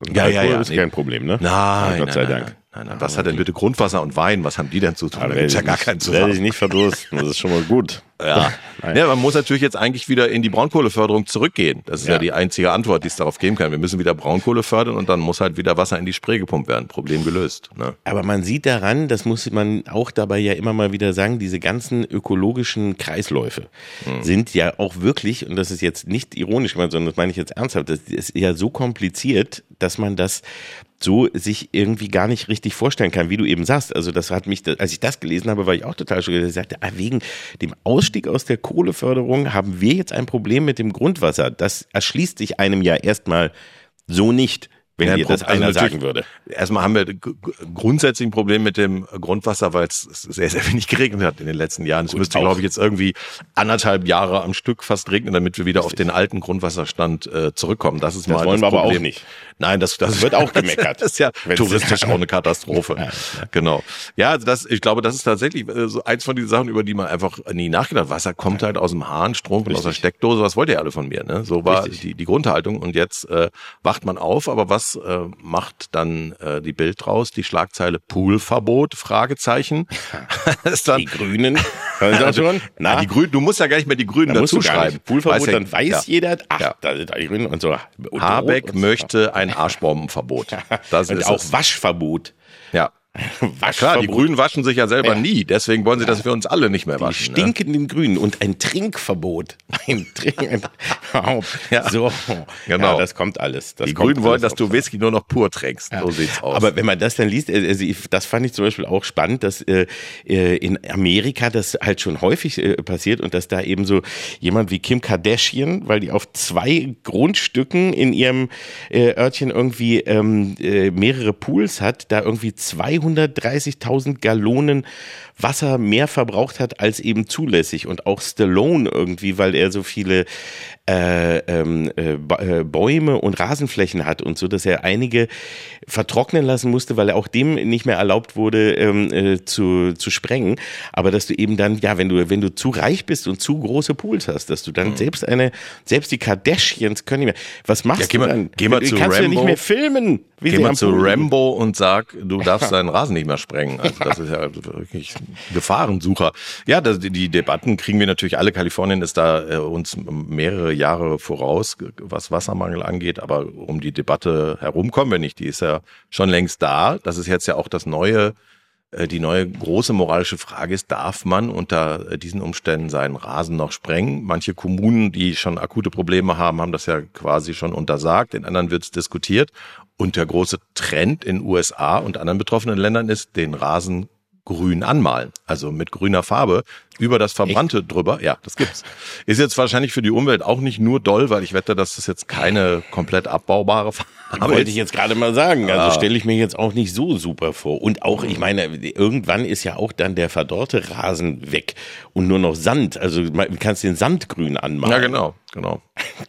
Und ja, Alkohol ja, ja. ist nee. kein Problem, ne? Nein, Gott sei nein, Dank. Nein, nein, nein. Was hat denn bitte Grundwasser und Wein? Was haben die denn zu tun? Da gibt's ja gar keinen Zusammenhang. Werde ich nicht verdursten, das ist schon mal gut. Ja. ja, man muss natürlich jetzt eigentlich wieder in die Braunkohleförderung zurückgehen. Das ist ja, ja die einzige Antwort, die es darauf geben kann. Wir müssen wieder Braunkohle fördern und dann muss halt wieder Wasser in die Spree gepumpt werden. Problem gelöst. Ne? Aber man sieht daran, das muss man auch dabei ja immer mal wieder sagen, diese ganzen ökologischen Kreisläufe mhm. sind ja auch wirklich, und das ist jetzt nicht ironisch gemeint, sondern das meine ich jetzt ernsthaft, das ist ja so kompliziert, dass man das so sich irgendwie gar nicht richtig vorstellen kann, wie du eben sagst. Also das hat mich, als ich das gelesen habe, war ich auch total schockiert. Ich sagte, ah, wegen dem Ausstieg aus der Kohleförderung haben wir jetzt ein Problem mit dem Grundwasser. Das erschließt sich einem ja erstmal so nicht, wenn ja, dir das also einer sagen würde. Erstmal haben wir grundsätzlich ein Problem mit dem Grundwasser, weil es sehr, sehr wenig geregnet hat in den letzten Jahren. Es müsste, glaube ich, jetzt irgendwie anderthalb Jahre am Stück fast regnen, damit wir wieder auf den alten Grundwasserstand äh, zurückkommen. Das ist das mal wollen das wir Problem. Aber auch nicht. Nein, das, das wird auch gemeckert. Das ist ja touristisch auch eine Katastrophe. Genau. Ja, das, ich glaube, das ist tatsächlich so eins von diesen Sachen, über die man einfach nie nachgedacht hat. Wasser kommt halt aus dem Hahn, Strom kommt aus der Steckdose. Was wollt ihr alle von mir? Ne? So war die, die Grundhaltung. Und jetzt äh, wacht man auf, aber was Äh, macht dann äh, die Bild draus, die Schlagzeile Poolverbot, Fragezeichen. ist dann, die Grünen, das schon? Na, ja, die Grünen, du musst ja gar nicht mehr die Grünen da dazu schreiben. Poolverbot, weiß dann ja, weiß jeder, ach, ja. da sind die Grünen und so. Und Habeck und möchte so. Ein Arschbombenverbot. Das und ist auch es. Waschverbot. Ja. Waschverbot. Klar, die Grünen waschen sich ja selber ja. nie, deswegen wollen sie, dass wir uns alle nicht mehr die waschen. Die stinkenden ne? Grünen und ein Trinkverbot. Ein Trink. ja. So, genau. Ja, das kommt alles. Das die kommt Grünen wollen, dass du Whisky nur noch pur trinkst. Ja. So sieht's aus. Aber wenn man das dann liest, also ich, das fand ich zum Beispiel auch spannend, dass äh, in Amerika das halt schon häufig äh, passiert und dass da eben so jemand wie Kim Kardashian, weil die auf zwei Grundstücken in ihrem äh, Örtchen irgendwie ähm, äh, mehrere Pools hat, da irgendwie zwei hundertdreißigtausend Gallonen Wasser mehr verbraucht hat als eben zulässig und auch Stallone irgendwie, weil er so viele äh, äh, Bäume und Rasenflächen hat und so, dass er einige vertrocknen lassen musste, weil er auch dem nicht mehr erlaubt wurde, ähm, äh, zu, zu sprengen. Aber dass du eben dann, ja, wenn du, wenn du zu reich bist und zu große Pools hast, dass du dann mhm. selbst eine, selbst die Kardashians können nicht mehr. Was machst ja, du dann? Geh mal zu Rambo. Kannst du nicht mehr filmen. Geh mal zu Rambo und sag, du darfst deinen Rasen nicht mehr sprengen. Also das ist ja wirklich Gefahrensucher. Ja, das, die Debatten kriegen wir natürlich alle. Kalifornien ist da äh, uns mehrere Jahre voraus, was Wassermangel angeht. Aber um die Debatte herum kommen wir nicht. Die ist ja schon längst da. Das ist jetzt ja auch das neue, äh, die neue große moralische Frage ist, darf man unter diesen Umständen seinen Rasen noch sprengen? Manche Kommunen, die schon akute Probleme haben, haben das ja quasi schon untersagt. In anderen wird es diskutiert. Und der große Trend in U S A und anderen betroffenen Ländern ist, den Rasen grün anmalen. Also mit grüner Farbe über das Verbrannte Echt? drüber. Ja, das gibt's. Ist jetzt wahrscheinlich für die Umwelt auch nicht nur doll, weil ich wette, dass das jetzt keine komplett abbaubare Farbe ist. Wollte ich jetzt gerade mal sagen. Also stelle ich mir jetzt auch nicht so super vor. Und auch, ich meine, irgendwann ist ja auch dann der verdorrte Rasen weg und nur noch Sand. Also man kannst den Sand grün anmalen. Ja, genau. Genau.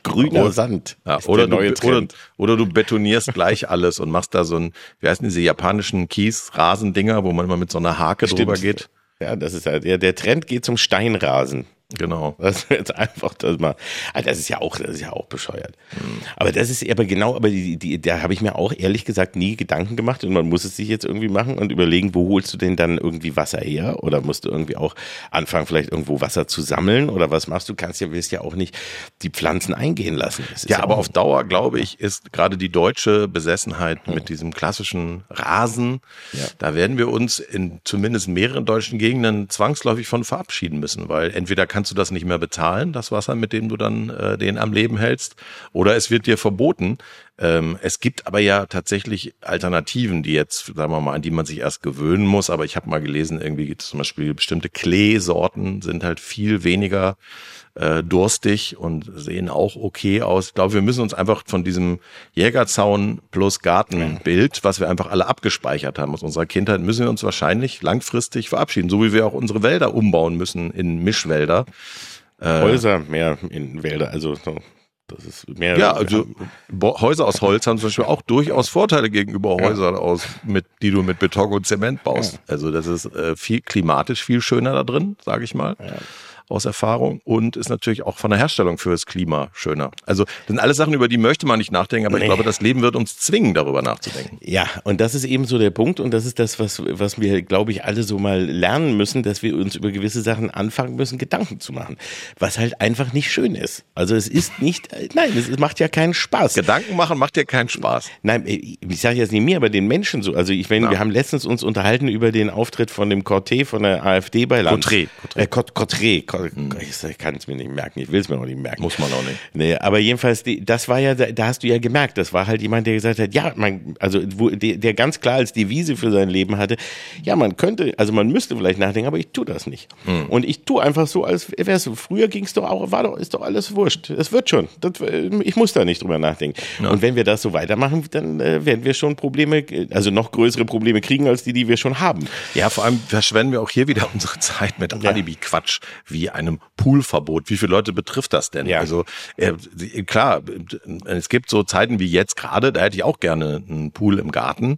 Grüner oder, Sand. Ja, oder, du, oder, oder du betonierst gleich alles und machst da so ein, wie heißen diese japanischen Kies-Rasendinger, wo man immer mit so einer Hake Stimmt. drüber geht. Ja, das ist halt, ja, der Trend geht zum Steinrasen. Genau. Das ist jetzt einfach das mal. Das ist ja auch, das ist ja auch bescheuert. Mhm. Aber das ist aber genau, aber die, die, da habe ich mir auch ehrlich gesagt nie Gedanken gemacht und man muss es sich jetzt irgendwie machen und überlegen, wo holst du denn dann irgendwie Wasser her? Oder musst du irgendwie auch anfangen, vielleicht irgendwo Wasser zu sammeln? Oder was machst du? Kannst ja, willst ja auch nicht die Pflanzen eingehen lassen. Das ist ja, ja, aber auf Dauer, glaube ich, ist gerade die deutsche Besessenheit mhm. mit diesem klassischen Rasen. Ja. Da werden wir uns in zumindest mehreren deutschen Gegenden zwangsläufig von verabschieden müssen, weil entweder kann kannst du das nicht mehr bezahlen, das Wasser, mit dem du dann äh, den am Leben hältst, oder es wird dir verboten. Ähm, es gibt aber ja tatsächlich Alternativen, die jetzt, sagen wir mal, an die man sich erst gewöhnen muss, aber ich habe mal gelesen, irgendwie gibt es zum Beispiel bestimmte Kleesorten, sind halt viel weniger äh, durstig und sehen auch okay aus. Ich glaube, wir müssen uns einfach von diesem Jägerzaun plus Gartenbild, was wir einfach alle abgespeichert haben aus unserer Kindheit, müssen wir uns wahrscheinlich langfristig verabschieden, so wie wir auch unsere Wälder umbauen müssen in Mischwälder. Äh, Häuser mehr in Wälder, also so. Das ist mehr ja, also Häuser aus Holz haben zum Beispiel auch durchaus Vorteile gegenüber ja. Häusern aus, mit, die du mit Beton und Zement baust. Ja. Also das ist äh, viel klimatisch viel schöner da drin, sage ich mal, ja. aus Erfahrung. Und ist natürlich auch von der Herstellung fürs Klima schöner. Also das sind alles Sachen, über die möchte man nicht nachdenken, aber nee. ich glaube, das Leben wird uns zwingen, darüber nachzudenken. Ja, und das ist eben so der Punkt und das ist das, was, was wir, glaube ich, alle so mal lernen müssen, dass wir uns über gewisse Sachen anfangen müssen, Gedanken zu machen, was halt einfach nicht schön ist. Also es ist nicht... Nein, es macht ja keinen Spaß. Gedanken machen macht ja keinen Spaß. Nein, ich sage jetzt nicht mir, aber den Menschen so. Also ich meine, ja. wir haben letztens uns unterhalten über den Auftritt von dem Corté von der AfD bei Land. Corté. Corté. Corté. Ich kann es mir nicht merken. Ich will es mir auch nicht merken. Muss man auch nicht. Nee, aber jedenfalls, das war ja, da hast du ja gemerkt, das war halt jemand, der gesagt hat, ja, man, also der ganz klar als Devise für sein Leben hatte, ja, man könnte, also man müsste vielleicht nachdenken, aber ich tue das nicht. Hm. Und ich tue einfach so, als wäre es, früher ging es doch auch, war doch, ist doch alles wurscht. Es wird schon. Das, ich muss da nicht drüber nachdenken. Ja. Und wenn wir das so weitermachen, dann äh, werden wir schon Probleme, also noch größere Probleme kriegen, als die, die wir schon haben. Ja, vor allem verschwenden wir auch hier wieder unsere Zeit mit ja. Alibi-Quatsch wie einem Poolverbot. Wie viele Leute betrifft das denn? Ja. Also äh, klar, es gibt so Zeiten wie jetzt gerade, da hätte ich auch gerne einen Pool im Garten.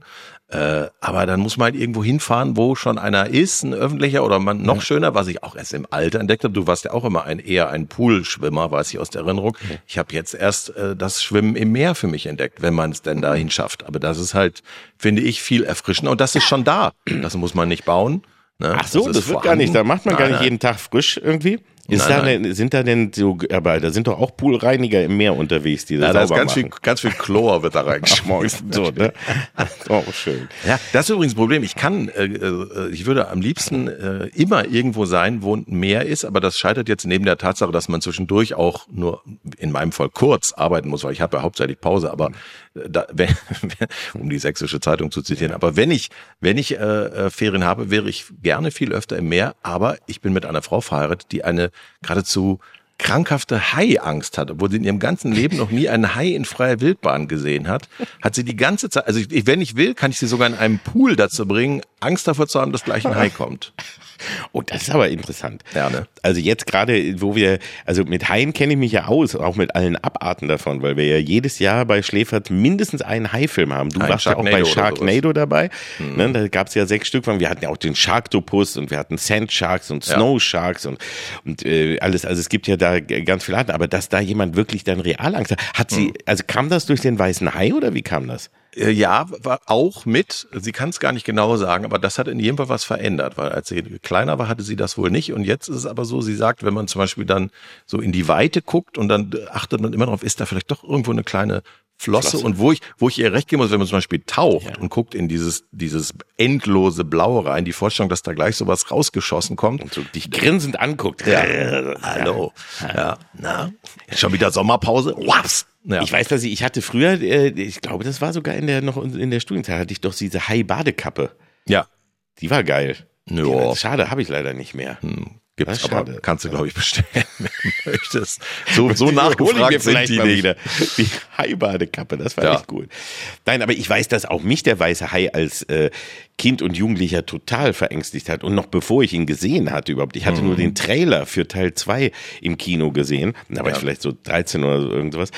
Äh, aber dann muss man halt irgendwo hinfahren, wo schon einer ist, ein öffentlicher oder man noch schöner, was ich auch erst im Alter entdeckt habe. Du warst ja auch immer ein eher ein Poolschwimmer, weiß ich aus der Erinnerung. Ich habe jetzt erst äh, das Schwimmen im Meer für mich entdeckt, wenn man es denn dahin schafft. Aber das ist halt, finde ich, viel erfrischender und das ist schon da. Das muss man nicht bauen. Ne? Ach so, das, das wird vorhanden. Gar nicht, da macht man nein, gar nicht nein. jeden Tag frisch irgendwie. Ist nein, da denn, sind da denn so, aber da sind doch auch Poolreiniger im Meer unterwegs, die das ja, da sauber ist ganz machen. Viel, ganz viel Chlor wird da reingeschmolzen. So, ne? Auch schön. Ja, das ist übrigens ein Problem. Ich kann, äh, äh, ich würde am liebsten äh, immer irgendwo sein, wo ein Meer ist, aber das scheitert jetzt neben der Tatsache, dass man zwischendurch auch nur, in meinem Fall kurz, arbeiten muss, weil ich habe ja hauptsächlich Pause, aber äh, da, wenn, um die Sächsische Zeitung zu zitieren, aber wenn ich, wenn ich äh, Ferien habe, wäre ich gerne viel öfter im Meer, aber ich bin mit einer Frau verheiratet, die eine geradezu krankhafte Haiangst hat, obwohl sie in ihrem ganzen Leben noch nie einen Hai in freier Wildbahn gesehen hat, hat sie die ganze Zeit, also ich, wenn ich will, kann ich sie sogar in einem Pool dazu bringen, Angst davor zu haben, dass gleich ein Hai kommt. Oh, das ist aber interessant. Ja, ne? Also jetzt gerade, wo wir, also mit Haien kenne ich mich ja aus, auch mit allen Abarten davon, weil wir ja jedes Jahr bei Schläfert mindestens einen Hai-Film haben. Du ein warst ja auch bei Sharknado dabei. Mhm. Ne, da gab es ja sechs Stück von. Wir hatten ja auch den Sharktopus und wir hatten Sandsharks und Snowsharks ja. und, und äh, alles. Also es gibt ja da ganz viele Arten. Aber dass da jemand wirklich dann real Angst hat, hat sie, mhm. also kam das durch den weißen Hai oder wie kam das? Ja, war auch mit, sie kann es gar nicht genau sagen, aber das hat in jedem Fall was verändert, weil als sie kleiner war, hatte sie das wohl nicht und jetzt ist es aber so, sie sagt, wenn man zum Beispiel dann so in die Weite guckt und dann achtet man immer drauf, ist da vielleicht doch irgendwo eine kleine Flosse, Flosse. Und wo ich, wo ich ihr recht geben muss, wenn man zum Beispiel taucht ja. und guckt in dieses, dieses endlose Blaue rein, die Vorstellung, dass da gleich sowas rausgeschossen kommt. Und so dich grinsend anguckt. Ja. Ja. Hallo. Ja. Ja. Na? Schon wieder Sommerpause? Was? Ja. Ich weiß, dass ich, ich hatte früher, ich glaube, das war sogar in der, noch in der Studienzeit, hatte ich doch diese Hai-Badekappe. Ja. Die war geil. Ja. Schade, habe ich leider nicht mehr. Hm. Gibt's, aber schade. Kannst du, glaube ich, bestellen, wenn du möchtest. So, so nachgefragt sind die nicht. Wieder. Die Hai-Badekappe, das war ja. echt gut. Nein, aber ich weiß, dass auch mich der weiße Hai als äh, Kind und Jugendlicher total verängstigt hat. Und noch bevor ich ihn gesehen hatte überhaupt. Ich hatte mhm. nur den Trailer für Teil zwei im Kino gesehen. Da war ja. ich vielleicht so dreizehn oder so irgendwas.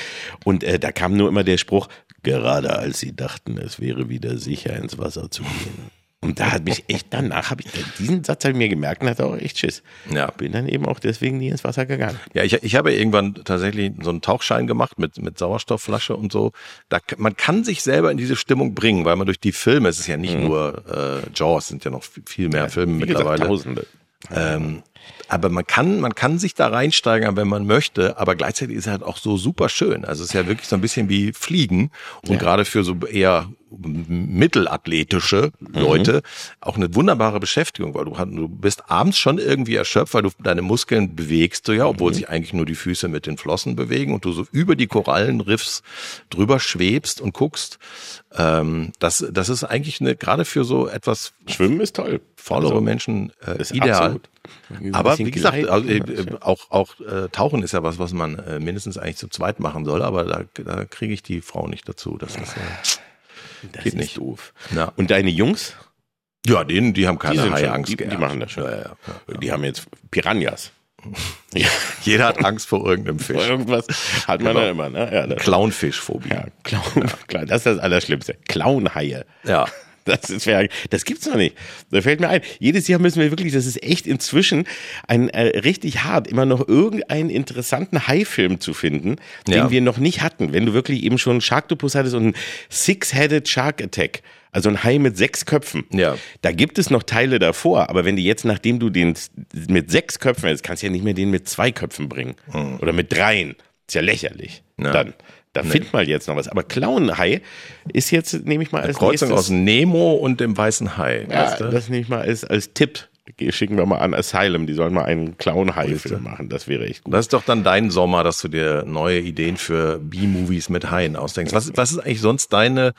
Und äh, da kam nur immer der Spruch, gerade als sie dachten, es wäre wieder sicher, ins Wasser zu gehen. Und da hat mich echt, danach habe ich, diesen Satz habe ich mir gemerkt und hatte auch echt Schiss. Ja. Bin dann eben auch deswegen nie ins Wasser gegangen. Ja, ich, ich habe irgendwann tatsächlich so einen Tauchschein gemacht mit, mit Sauerstoffflasche und so. Da, man kann sich selber in diese Stimmung bringen, weil man durch die Filme, es ist ja nicht mhm. nur äh, Jaws, sind ja noch viel mehr ja, Filme mittlerweile. Gesagt, Tausende. Ähm, aber man kann, man kann sich da reinsteigern, wenn man möchte, aber gleichzeitig ist er halt auch so super schön. Also es ist ja wirklich so ein bisschen wie Fliegen und ja. gerade für so eher mittelathletische Leute mhm. auch eine wunderbare Beschäftigung, weil du, du bist abends schon irgendwie erschöpft, weil du deine Muskeln bewegst, du ja, obwohl mhm. sich eigentlich nur die Füße mit den Flossen bewegen und du so über die Korallenriffs drüber schwebst und guckst. Ähm, das, das ist eigentlich eine, gerade für so etwas. Schwimmen ist toll. Faulere also, Menschen äh, ist ideal. Absolut. Aber wie gesagt, gleiten, auch, auch äh, Tauchen ist ja was, was man äh, mindestens eigentlich zu zweit machen soll, aber da, da kriege ich die Frau nicht dazu. Das ist. Äh, Das geht ist nicht doof. Na. Und deine Jungs? Ja, denen, die haben keine Haiangst. Die, die machen das schon. Ja, ja, ja. Die haben jetzt Piranhas. Ja. Jeder hat Angst vor irgendeinem Fisch. Vor irgendwas hat man genau. ja immer. Ne? Ja, Clownfischphobie. Ja, Clown, ja. Das ist das Allerschlimmste. Clownhaie. Ja. Das ist, das gibt's noch nicht. Da fällt mir ein. Jedes Jahr müssen wir wirklich, das ist echt inzwischen ein äh, richtig hart, immer noch irgendeinen interessanten Hai-Film zu finden, den ja. wir noch nicht hatten. Wenn du wirklich eben schon einen Sharktopus hattest und einen Six-Headed Shark Attack, also ein Hai mit sechs Köpfen. Ja. Da gibt es noch Teile davor, aber wenn du jetzt, nachdem du den mit sechs Köpfen hättest, kannst du ja nicht mehr den mit zwei Köpfen bringen. Hm. Oder mit dreien. Ist ja lächerlich. Ja. Dann. Da nee. Findet man jetzt noch was. Aber Clownhai ist jetzt, nehme ich mal als Kreuzung nächstes. Aus Nemo und dem weißen Hai. Ja, weißt du? Das nehme ich mal als, als Tipp. Schicken wir mal an Asylum. Die sollen mal einen Clownhai-Film machen. Das wäre echt gut. Das ist doch dann dein Sommer, dass du dir neue Ideen für B-Movies mit Haien ausdenkst. Was, was ist eigentlich sonst deine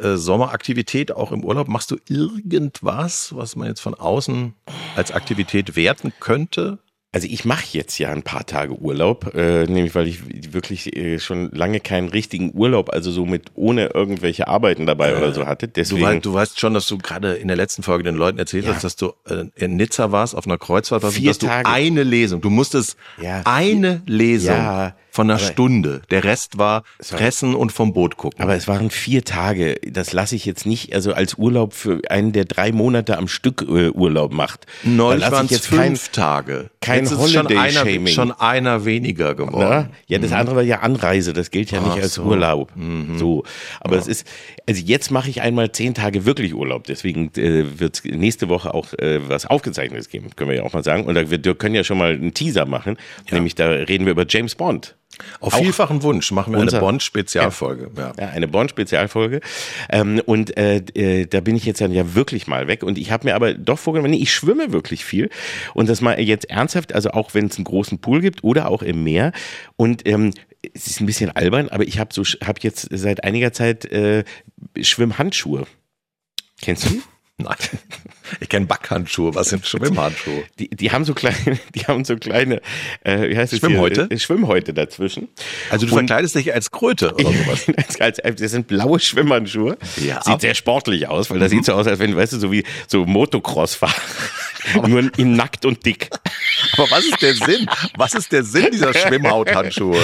äh, Sommeraktivität auch im Urlaub? Machst du irgendwas, was man jetzt von außen als Aktivität werten könnte? Also ich mache jetzt ja ein paar Tage Urlaub, äh, nämlich weil ich wirklich äh, schon lange keinen richtigen Urlaub, also so mit ohne irgendwelche Arbeiten dabei äh, oder so hatte. Deswegen, du, weißt, du weißt schon, dass du gerade in der letzten Folge den Leuten erzählt ja. hast, dass du äh, in Nizza warst, auf einer Kreuzfahrt warst, dass Tage. Du eine Lesung, du musstest ja. eine Lesung ja. von einer aber Stunde, der Rest war fressen und vom Boot gucken. Aber es waren vier Tage, das lasse ich jetzt nicht, also als Urlaub für einen, der drei Monate am Stück äh, Urlaub macht. Neulich waren es fünf Tage. Kein Jetzt ist schon einer, schon einer weniger geworden. Na? Ja, das mhm. andere war ja Anreise, das gilt ja nicht Ach als so. Urlaub. Mhm. So, aber ja. es ist, also jetzt mache ich einmal zehn Tage wirklich Urlaub, deswegen äh, wird nächste Woche auch äh, was Aufgezeichnetes geben, können wir ja auch mal sagen. Und da wir, wir können ja schon mal einen Teaser machen, ja. nämlich da reden wir über James Bond. Auf vielfachen Wunsch machen wir eine Bond-Spezialfolge. Ja, ja. ja, eine Bond-Spezialfolge. Ähm, und äh, äh, da bin ich jetzt dann ja wirklich mal weg. Und ich habe mir aber doch vorgenommen, nee, ich schwimme wirklich viel. Und das mal jetzt ernsthaft, also auch wenn es einen großen Pool gibt oder auch im Meer. Und ähm, es ist ein bisschen albern, aber ich habe so, hab jetzt seit einiger Zeit äh, Schwimmhandschuhe. Kennst du die? Nein. Ich kenne Backhandschuhe. Was sind Schwimmhandschuhe? Die, die haben so kleine, die haben so kleine, äh, wie heißt das? Schwimmhäute? Hier? Schwimmhäute dazwischen. Also du und verkleidest dich als Kröte oder sowas. Als, als, als, das sind blaue Schwimmhandschuhe. Ja. Sieht sehr sportlich aus, weil das mhm. sieht so aus, als wenn, weißt du, so wie so Motocross fahren. Nur in nackt und dick. Aber was ist der Sinn? Was ist der Sinn dieser Schwimmhauthandschuhe?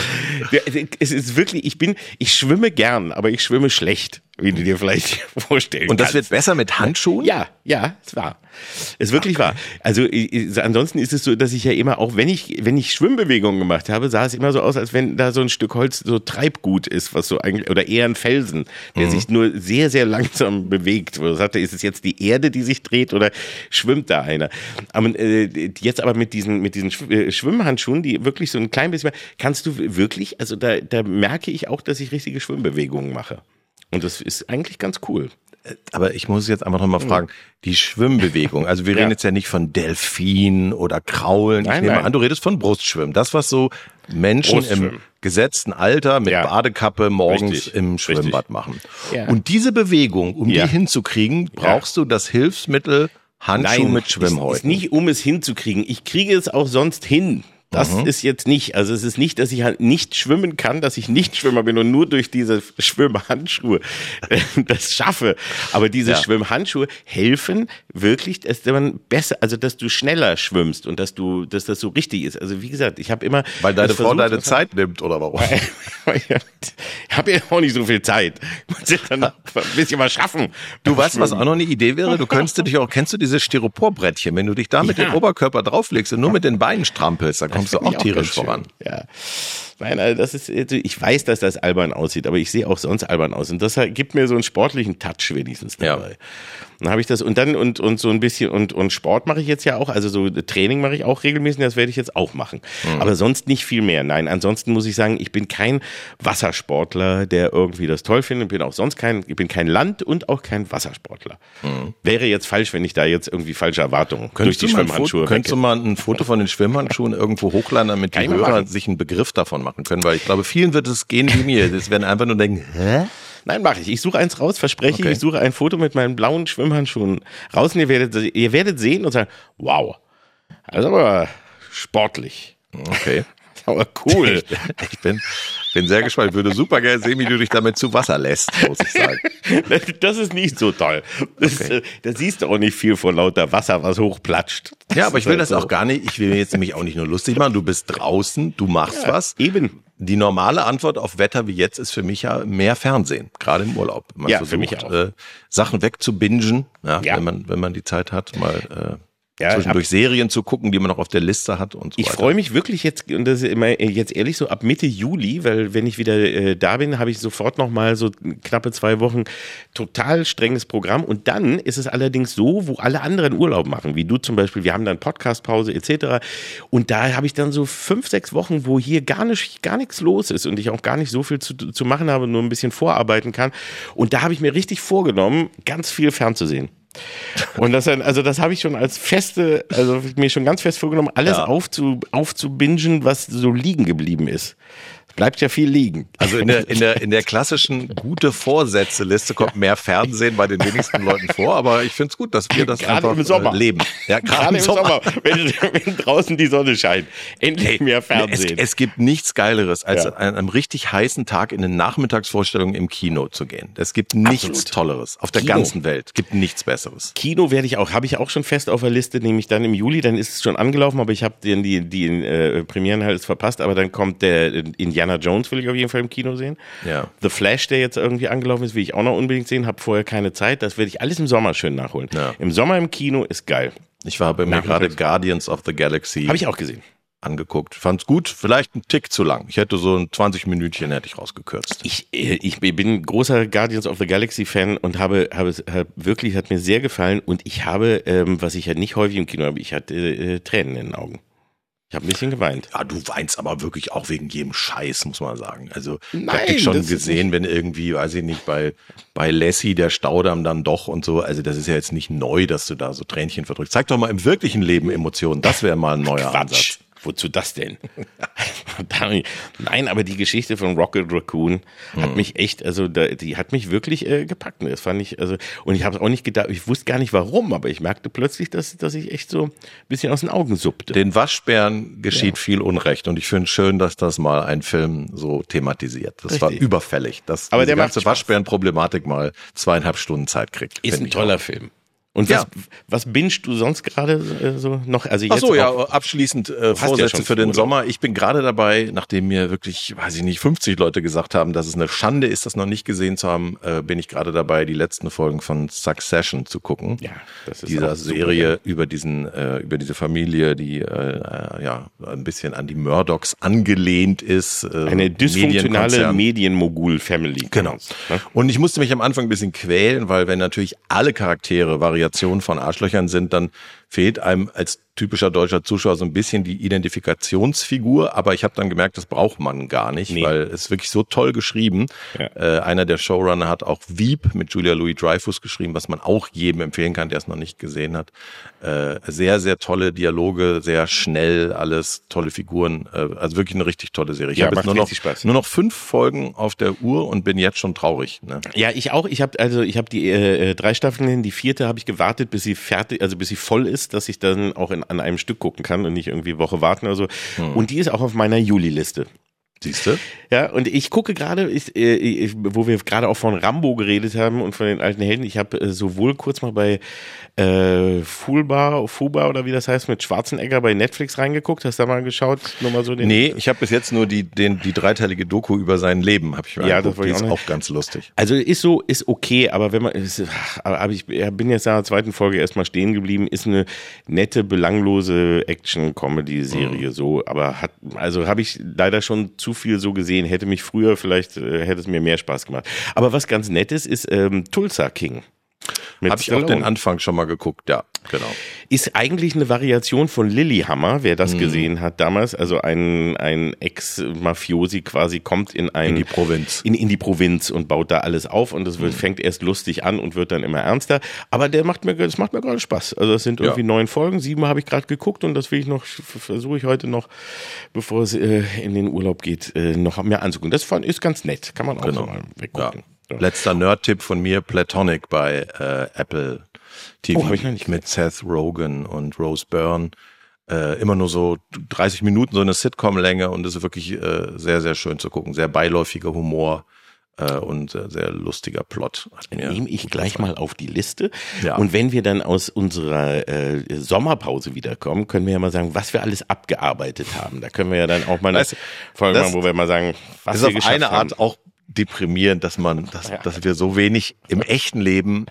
Es ist wirklich, ich bin, ich schwimme gern, aber ich schwimme schlecht, wie du dir vielleicht vorstellen kannst. Und das wird besser mit Handschuhen? Ja, ja, es war. Es wirklich okay. Wahr. Also ansonsten ist es so, dass ich ja immer, auch wenn ich, wenn ich Schwimmbewegungen gemacht habe, sah es immer so aus, als wenn da so ein Stück Holz so Treibgut ist, was so eigentlich, oder eher ein Felsen, der mhm. sich nur sehr, sehr langsam bewegt. Wo du sagte, ist es jetzt die Erde, die sich dreht oder schwimmt da einer? Aber, äh, jetzt aber mit diesen, mit diesen Schwimmhandschuhen, die wirklich so ein klein bisschen, kannst du wirklich, also da, da merke ich auch, dass ich richtige Schwimmbewegungen mache. Und das ist eigentlich ganz cool. Aber ich muss jetzt einfach nochmal fragen, die Schwimmbewegung, also wir ja. reden jetzt ja nicht von Delfin oder Kraulen, nein, ich nehme nein. an, du redest von Brustschwimmen, das was so Menschen im gesetzten Alter mit ja. Badekappe morgens richtig. Im Schwimmbad richtig. Machen. Ja. Und diese Bewegung, um ja. die hinzukriegen, brauchst ja. du das Hilfsmittel Handschuh nein, mit Schwimmhäuten. Ist nicht, um es hinzukriegen, ich kriege es auch sonst hin. Das mhm. ist jetzt nicht, also es ist nicht, dass ich halt nicht schwimmen kann, dass ich nicht Schwimmer bin und nur durch diese Schwimmhandschuhe äh, das schaffe. Aber diese ja. Schwimmhandschuhe helfen wirklich, dass man besser, also dass du schneller schwimmst und dass du, dass das so richtig ist. Also wie gesagt, ich habe immer... Weil deine Frau deine Zeit nimmt oder warum? Ich habe ja auch nicht so viel Zeit. Muss ich dann ein bisschen was schaffen. Du weißt, schwimmen. Was auch noch eine Idee wäre, du könntest dich auch, kennst du diese Styroporbrettchen, wenn du dich da mit ja. dem Oberkörper drauflegst und nur mit den Beinen strampelst, dann kommst du auch tierisch voran. Ja. Nein, also das ist, ich weiß, dass das albern aussieht, aber ich sehe auch sonst albern aus. Und das gibt mir so einen sportlichen Touch wenigstens dabei. Ja. Dann habe ich das, und dann, und, und so ein bisschen, und, und Sport mache ich jetzt ja auch, also so Training mache ich auch regelmäßig, das werde ich jetzt auch machen. Mhm. Aber sonst nicht viel mehr. Nein, ansonsten muss ich sagen, ich bin kein Wassersportler, der irgendwie das toll findet. Ich bin auch sonst kein, ich bin kein Land- und auch kein Wassersportler. Mhm. Wäre jetzt falsch, wenn ich da jetzt irgendwie falsche Erwartungen könntest durch die Schwimmhandschuhe. Könntest du mal ein Foto von den Schwimmhandschuhen irgendwo hochladen, damit die Hörer sich einen Begriff davon machen können? Weil ich glaube, vielen wird es gehen wie mir. Das werden einfach nur denken, hä? Nein, mache ich. Ich suche eins raus, verspreche, okay. Ich suche ein Foto mit meinen blauen Schwimmhandschuhen raus und ihr werdet, ihr werdet sehen und sagen, wow, das ist aber sportlich. Okay. Das ist aber cool. Ich bin, bin sehr gespannt. Ich würde super gerne sehen, wie du dich damit zu Wasser lässt, muss ich sagen. Das ist nicht so toll. Das, okay. Da siehst du auch nicht viel von lauter Wasser, was hochplatscht. Das ja, aber ich will halt das so. Auch gar nicht, ich will mir jetzt nämlich auch nicht nur lustig machen, du bist draußen, du machst ja, was. Eben. Die normale Antwort auf Wetter wie jetzt ist für mich ja mehr Fernsehen, gerade im Urlaub. Man ja, versucht, für mich auch. Äh, Sachen wegzubingen, ja, ja. wenn man, wenn man die Zeit hat, mal äh, ja, zwischendurch Serien zu gucken, die man noch auf der Liste hat und so ich weiter. Ich freue mich wirklich jetzt, und das ist immer jetzt ehrlich so, ab Mitte Juli, weil wenn ich wieder äh, da bin, habe ich sofort nochmal so knappe zwei Wochen total strenges Programm. Und dann ist es allerdings so, wo alle anderen Urlaub machen, wie du zum Beispiel, wir haben dann Podcastpause et cetera. Und da habe ich dann so fünf, sechs Wochen, wo hier gar nicht, gar nichts los ist und ich auch gar nicht so viel zu, zu machen habe, nur ein bisschen vorarbeiten kann. Und da habe ich mir richtig vorgenommen, ganz viel fernzusehen. Und das, also das habe ich schon als feste, also mir schon ganz fest vorgenommen, alles ja. aufzu, aufzubingen, was so liegen geblieben ist. Es bleibt ja viel liegen. Also in der, in der, in der klassischen Gute-Vorsätze-Liste kommt mehr Fernsehen bei den wenigsten Leuten vor, aber ich finde es gut, dass wir das gerade einfach im Sommer. Leben. Ja, gerade, gerade im Sommer, wenn, wenn draußen die Sonne scheint. Endlich mehr Fernsehen. Es, es gibt nichts Geileres, als ja. an einem richtig heißen Tag in eine Nachmittagsvorstellung im Kino zu gehen. Es gibt nichts Absolut. Tolleres auf der Kino. Ganzen Welt. Es gibt nichts Besseres. Kino werde ich auch, habe ich auch schon fest auf der Liste, nämlich dann im Juli, dann ist es schon angelaufen, aber ich habe die, die, die äh, Premieren halt verpasst, aber dann kommt der in Indiana Jones will ich auf jeden Fall im Kino sehen. Ja. The Flash, der jetzt irgendwie angelaufen ist, will ich auch noch unbedingt sehen. Habe vorher keine Zeit. Das werde ich alles im Sommer schön nachholen. Ja. Im Sommer im Kino ist geil. Ich war bei mir gerade Guardians of the Galaxy. Habe ich auch gesehen. Angeguckt. Fand's gut, vielleicht ein Tick zu lang. Ich hätte so ein zwanzig Minütchen hätte ich rausgekürzt. Ich, ich bin großer Guardians of the Galaxy Fan und habe, habe, habe wirklich, hat mir sehr gefallen und ich habe, ähm, was ich halt nicht häufig im Kino habe, ich hatte äh, Tränen in den Augen. Ich habe ein bisschen geweint. Ja, du weinst aber wirklich auch wegen jedem Scheiß, muss man sagen. Also ich habe dich schon gesehen, wenn irgendwie, weiß ich nicht, bei bei Lassie der Staudamm dann doch und so. Also das ist ja jetzt nicht neu, dass du da so Tränchen verdrückst. Zeig doch mal im wirklichen Leben Emotionen. Das wäre mal ein neuer Quatsch. Ansatz. wozu das denn? Nein, aber die Geschichte von Rocket Raccoon hat mich echt, also da, die hat mich wirklich äh, gepackt. Das fand ich, also, und ich habe es auch nicht gedacht, ich wusste gar nicht warum, aber ich merkte plötzlich, dass, dass ich echt so ein bisschen aus den Augen suppte. Den Waschbären geschieht ja viel Unrecht und ich finde es schön, dass das mal ein Film so thematisiert. Das Richtig. war überfällig, dass aber die der ganze Waschbären-Problematik mal zweieinhalb Stunden Zeit kriegt. Ist ein toller auch. Film. Und ja. was, was bingst du sonst gerade äh, so noch? Also jetzt Ach so, ja, abschließend äh, Vorsätze ja schon, für den oder? Sommer. Ich bin gerade dabei, nachdem mir wirklich, weiß ich nicht, fünfzig Leute gesagt haben, dass es eine Schande ist, das noch nicht gesehen zu haben, äh, bin ich gerade dabei, die letzten Folgen von Succession zu gucken. Ja, das ist Dieser Serie super. über diesen, äh, über diese Familie, die äh, ja ein bisschen an die Murdochs angelehnt ist. Äh, Eine dysfunktionale Medienmogul-Family. Genau. Ne? Und ich musste mich am Anfang ein bisschen quälen, weil wenn natürlich alle Charaktere variieren, von Arschlöchern sind, dann fehlt einem als typischer deutscher Zuschauer so ein bisschen die Identifikationsfigur, aber ich habe dann gemerkt, das braucht man gar nicht, nee. weil es wirklich so toll geschrieben. Ja. Äh, einer der Showrunner hat auch Wieb mit Julia Louis-Dreyfus geschrieben, was man auch jedem empfehlen kann, der es noch nicht gesehen hat. Äh, sehr, sehr tolle Dialoge, sehr schnell alles, tolle Figuren, äh, also wirklich eine richtig tolle Serie. Ich ja, habe jetzt nur noch, nur noch fünf Folgen auf der Uhr und bin jetzt schon traurig. Ne? Ja, ich auch. Ich habe also ich habe die äh, drei Staffeln hin, die vierte habe ich gewartet, bis sie fertig, also bis sie voll ist, dass ich dann auch in, an einem Stück gucken kann und nicht irgendwie Woche warten oder so. Hm. Und die ist auch auf meiner Juli-Liste. Siehst du? Ja, und ich gucke gerade, ich, ich, wo wir gerade auch von Rambo geredet haben und von den alten Helden, ich habe sowohl kurz mal bei äh, Fuba, Fuba oder wie das heißt, mit Schwarzenegger bei Netflix reingeguckt. Hast du da mal geschaut? Nur mal so den nee, ich habe bis jetzt nur die, den, die dreiteilige Doku über sein Leben, habe ich mir ja, angeguckt. Das die ist auch ganz lustig. Also ist so, ist okay, aber wenn man, ist, aber ich bin jetzt nach der zweiten Folge erstmal stehen geblieben, ist eine nette, belanglose Action-Comedy-Serie, mhm. so, aber hat, also habe ich leider schon zu viel so gesehen, hätte mich früher vielleicht, äh, hätte es mir mehr Spaß gemacht. Aber was ganz Nettes ist, ähm, Tulsa King. Habe ich auch den Anfang schon mal geguckt, ja, genau. Ist eigentlich eine Variation von Lilyhammer, wer das mhm. gesehen hat damals, also ein, ein Ex-Mafiosi quasi kommt in, ein, in, die Provinz. In, in die Provinz und baut da alles auf und das wird, mhm. fängt erst lustig an und wird dann immer ernster, aber der macht mir, das macht mir gerade Spaß, also es sind irgendwie ja. neun Folgen, sieben habe ich gerade geguckt und das will ich noch, versuche ich heute noch, bevor es äh, in den Urlaub geht, äh, noch mehr anzugucken. Das ist ganz nett, kann man auch genau. so mal weggucken. Ja. Letzter Nerd-Tipp von mir, Platonic bei äh, Apple T V. Oh, hab ich noch nicht mit Seth Rogen und Rose Byrne. Äh, immer nur so dreißig Minuten, so eine Sitcom-Länge und es ist wirklich äh, sehr, sehr schön zu gucken. Sehr beiläufiger Humor äh, und äh, sehr lustiger Plot. Nehme ich gleich gefallen. mal auf die Liste. Ja. Und wenn wir dann aus unserer äh, Sommerpause wiederkommen, können wir ja mal sagen, was wir alles abgearbeitet haben. Da können wir ja dann auch mal eine Folge machen, wo wir mal sagen, was ist wir geschafft haben. Das ist auf eine Art haben. auch deprimierend, dass man, dass, dass wir so wenig im echten Leben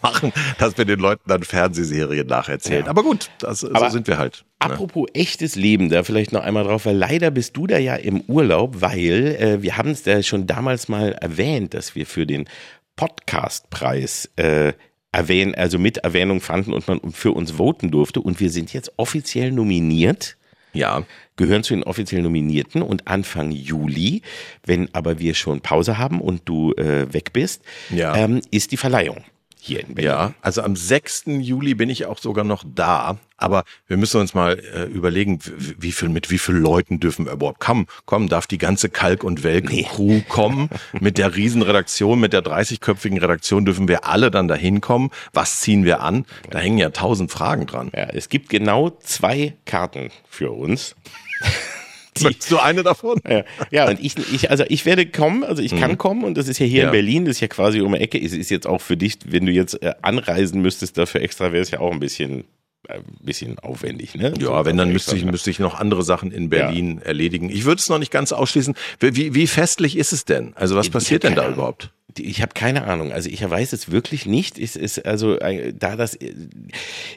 machen, dass wir den Leuten dann Fernsehserien nacherzählen. Ja. Aber gut, das, Aber so sind wir halt. Apropos ne? echtes Leben, da vielleicht noch einmal drauf, weil leider bist du da ja im Urlaub, weil äh, wir haben es ja schon damals mal erwähnt, dass wir für den Podcastpreis äh, erwähnen, also mit Erwähnung fanden und man für uns voten durfte und wir sind jetzt offiziell nominiert. Ja, gehören zu den offiziell Nominierten und Anfang Juli, wenn aber wir schon Pause haben und du äh, weg bist, ja. ähm, ist die Verleihung hier in Berlin. Ja, also am sechsten Juli bin ich auch sogar noch da, aber wir müssen uns mal äh, überlegen, wie, wie viel, mit wie vielen Leuten dürfen wir überhaupt kommen? Kommen, darf die ganze Kalk- und Welk-Crew nee. kommen? Mit der Riesenredaktion, mit der dreißigköpfigen Redaktion dürfen wir alle dann dahin kommen? Was ziehen wir an? Da hängen ja tausend Fragen dran. Ja, es gibt genau zwei Karten für uns. Möchtest du eine davon? Ja, ja und ich, ich, also ich werde kommen, also ich mhm. kann kommen und das ist ja hier ja. in Berlin, das ist ja quasi um die Ecke. Es ist jetzt auch für dich, wenn du jetzt äh, anreisen müsstest, dafür extra wäre es ja auch ein bisschen, äh, ein bisschen aufwendig. Ne? Ja, so wenn, dann müsste ich, müsste ich noch andere Sachen in Berlin ja. erledigen. Ich würde es noch nicht ganz ausschließen. Wie, wie festlich ist es denn? Also was ich, passiert ich denn da Ahnung. überhaupt? Ich habe keine Ahnung, also ich weiß es wirklich nicht, es ist also da das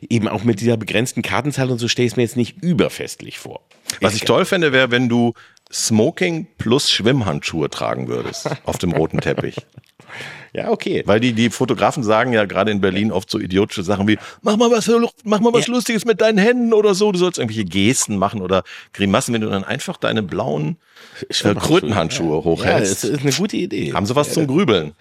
eben auch mit dieser begrenzten Kartenzahl und so stelle ich es mir jetzt nicht überfestlich vor. Was ich toll fände, wäre, wenn du Smoking plus Schwimmhandschuhe tragen würdest auf dem roten Teppich. Ja, okay. Weil die, die Fotografen sagen ja gerade in Berlin oft so idiotische Sachen wie, mach mal was, mach mal was ja. Lustiges mit deinen Händen oder so. Du sollst irgendwelche Gesten machen oder Grimassen, wenn du dann einfach deine blauen äh, Krötenhandschuhe ja. hochhältst. Ja, das ist eine gute Idee. Haben sie was ja, zum Grübeln.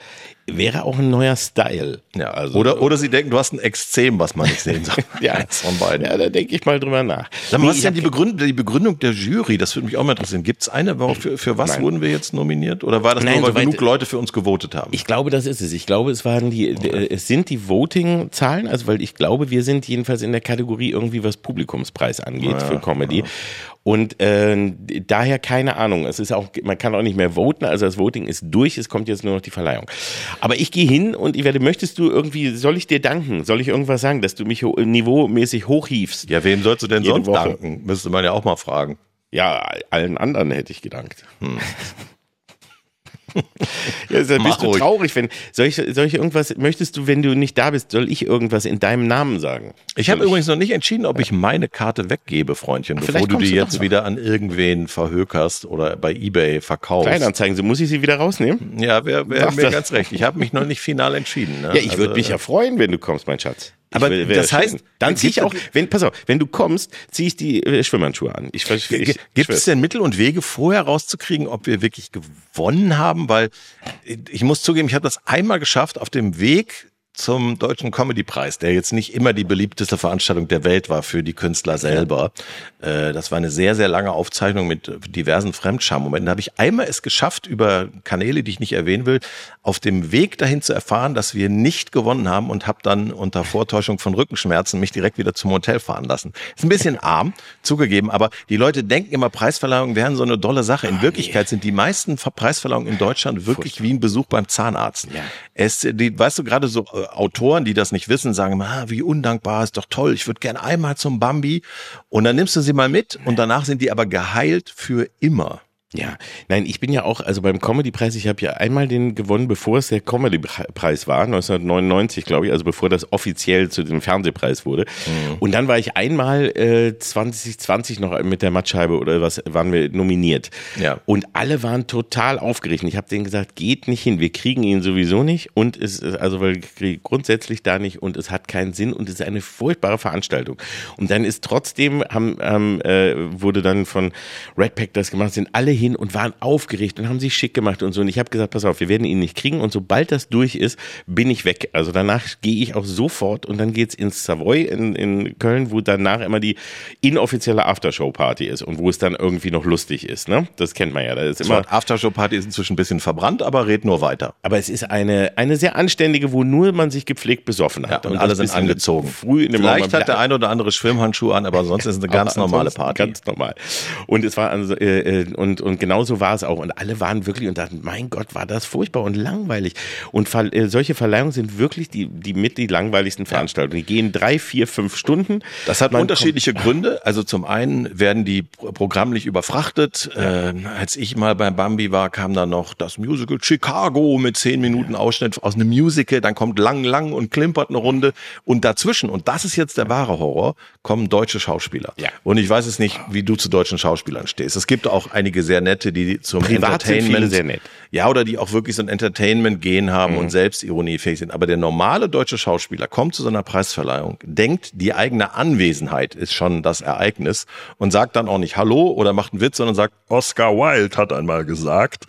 Wäre auch ein neuer Style. Ja, also oder, oder sie denken, du hast ein Ekzem, was man nicht sehen soll. ja, eins von beiden. Ja, da denke ich mal drüber nach. Sag mal, was ist denn die Begründung, die Begründung der Jury? Das würde mich auch mal interessieren. Gibt es eine? Für, für was Nein. wurden wir jetzt nominiert? Oder war das Nein, nur, weil so genug Leute für uns gewotet haben? Ich glaube, das ist es. Ich glaube, es waren die, okay. es sind die Voting-Zahlen, also weil ich glaube, wir sind jedenfalls in der Kategorie irgendwie, was Publikumspreis angeht ja, für Comedy. Ja. Und äh, daher keine Ahnung. Es ist auch, man kann auch nicht mehr voten. Also das Voting ist durch. Es kommt jetzt nur noch die Verleihung. Aber ich gehe hin und ich werde. Möchtest du irgendwie? Soll ich dir danken? Soll ich irgendwas sagen, dass du mich ho- niveaumäßig hochhiefst? Ja, wem sollst du denn sonst Woche? Danken? Müsste man ja auch mal fragen. Ja, allen anderen hätte ich gedankt. Hm. Ja, also bist du traurig, wenn soll ich, soll ich irgendwas, möchtest du, wenn du nicht da bist, soll ich irgendwas in deinem Namen sagen? Ich habe übrigens noch nicht entschieden, ob ich meine Karte weggebe, Freundchen, Ach, bevor du die jetzt wieder noch. An irgendwen verhökerst oder bei eBay verkaufst. Kleinanzeigen, so muss ich sie wieder rausnehmen? Ja, wäre wär mir das. Ganz recht. Ich habe mich noch nicht final entschieden. Ne? Ja, ich also, würde mich ja freuen, wenn du kommst, mein Schatz. Aber will, will das heißt, dann ziehe ich auch, wenn, pass auf, wenn du kommst, ziehe ich die äh, Schwimmhandschuhe an. Ich, ich, ich, Gibt es denn Mittel und Wege, vorher rauszukriegen, ob wir wirklich gewonnen haben? Weil ich muss zugeben, ich habe das einmal geschafft auf dem Weg zum Deutschen Comedypreis, der jetzt nicht immer die beliebteste Veranstaltung der Welt war für die Künstler selber. Äh, das war eine sehr, sehr lange Aufzeichnung mit diversen Fremdscham-Momenten. Da habe ich einmal es geschafft, über Kanäle, die ich nicht erwähnen will, auf dem Weg dahin zu erfahren, dass wir nicht gewonnen haben und habe dann unter Vortäuschung von Rückenschmerzen mich direkt wieder zum Hotel fahren lassen. Ist ein bisschen arm, zugegeben, aber die Leute denken immer, Preisverleihungen wären so eine dolle Sache. In Wirklichkeit sind die meisten Preisverleihungen in Deutschland wirklich wie ein Besuch beim Zahnarzt. Es, die, weißt du, gerade so Autoren, die das nicht wissen, sagen immer, ah, wie undankbar, ist doch toll, ich würde gerne einmal zum Bambi. Und dann nimmst du sie mal mit und danach sind die aber geheilt für immer. Ja, nein, ich bin ja auch, also beim Comedypreis, ich habe ja einmal den gewonnen, bevor es der Comedypreis war, neunzehnhundertneunundneunzig, glaube ich, also bevor das offiziell zu dem Fernsehpreis wurde. Mhm. Und dann war ich einmal äh, zwanzig zwanzig noch mit der Mattscheibe oder was, waren wir nominiert. Ja. Und alle waren total aufgeregt. Ich habe denen gesagt, geht nicht hin, wir kriegen ihn sowieso nicht und es ist, also weil grundsätzlich da nicht und es hat keinen Sinn und es ist eine furchtbare Veranstaltung. Und dann ist trotzdem, haben, haben, äh, wurde dann von Red Pack das gemacht, sind alle hin und waren aufgeregt und haben sich schick gemacht und so. Und ich habe gesagt, pass auf, wir werden ihn nicht kriegen und sobald das durch ist, bin ich weg. Also danach gehe ich auch sofort und dann geht's ins Savoy in, in Köln, wo danach immer die inoffizielle Aftershow-Party ist und wo es dann irgendwie noch lustig ist. Ne? Das kennt man ja. Das ist immer Wort Aftershow-Party ist inzwischen ein bisschen verbrannt, aber red nur weiter. Aber es ist eine, eine sehr anständige, wo nur man sich gepflegt besoffen hat. Ja, und, und alle sind angezogen. Früh in dem Vielleicht Moment hat der ein oder andere Schwimmhandschuhe an, aber sonst ist es eine ganz normale Party. Ganz normal. Und es war also, äh, und Und genauso war es auch. Und alle waren wirklich und dachten, mein Gott, war das furchtbar und langweilig. Und ver- äh, solche Verleihungen sind wirklich die, die mit die langweiligsten Veranstaltungen. Die gehen drei, vier, fünf Stunden. Das hat Man unterschiedliche kommt- Gründe. Also zum einen werden die programmlich überfrachtet. Ja. Äh, als ich mal bei Bambi war, kam dann noch das Musical Chicago mit zehn Minuten Ausschnitt aus einem Musical. Dann kommt Lang Lang und klimpert eine Runde. Und dazwischen, und das ist jetzt der wahre Horror, kommen deutsche Schauspieler. Ja. Und ich weiß es nicht, wie du zu deutschen Schauspielern stehst. Es gibt auch einige sehr sehr nette, die zum Privat Entertainment, sehr nett. Ja, oder die auch wirklich so ein Entertainment-Gen haben mhm. und selbstironiefähig sind. Aber der normale deutsche Schauspieler kommt zu so einer Preisverleihung, denkt, die eigene Anwesenheit ist schon das Ereignis und sagt dann auch nicht Hallo oder macht einen Witz, sondern sagt, Oscar Wilde hat einmal gesagt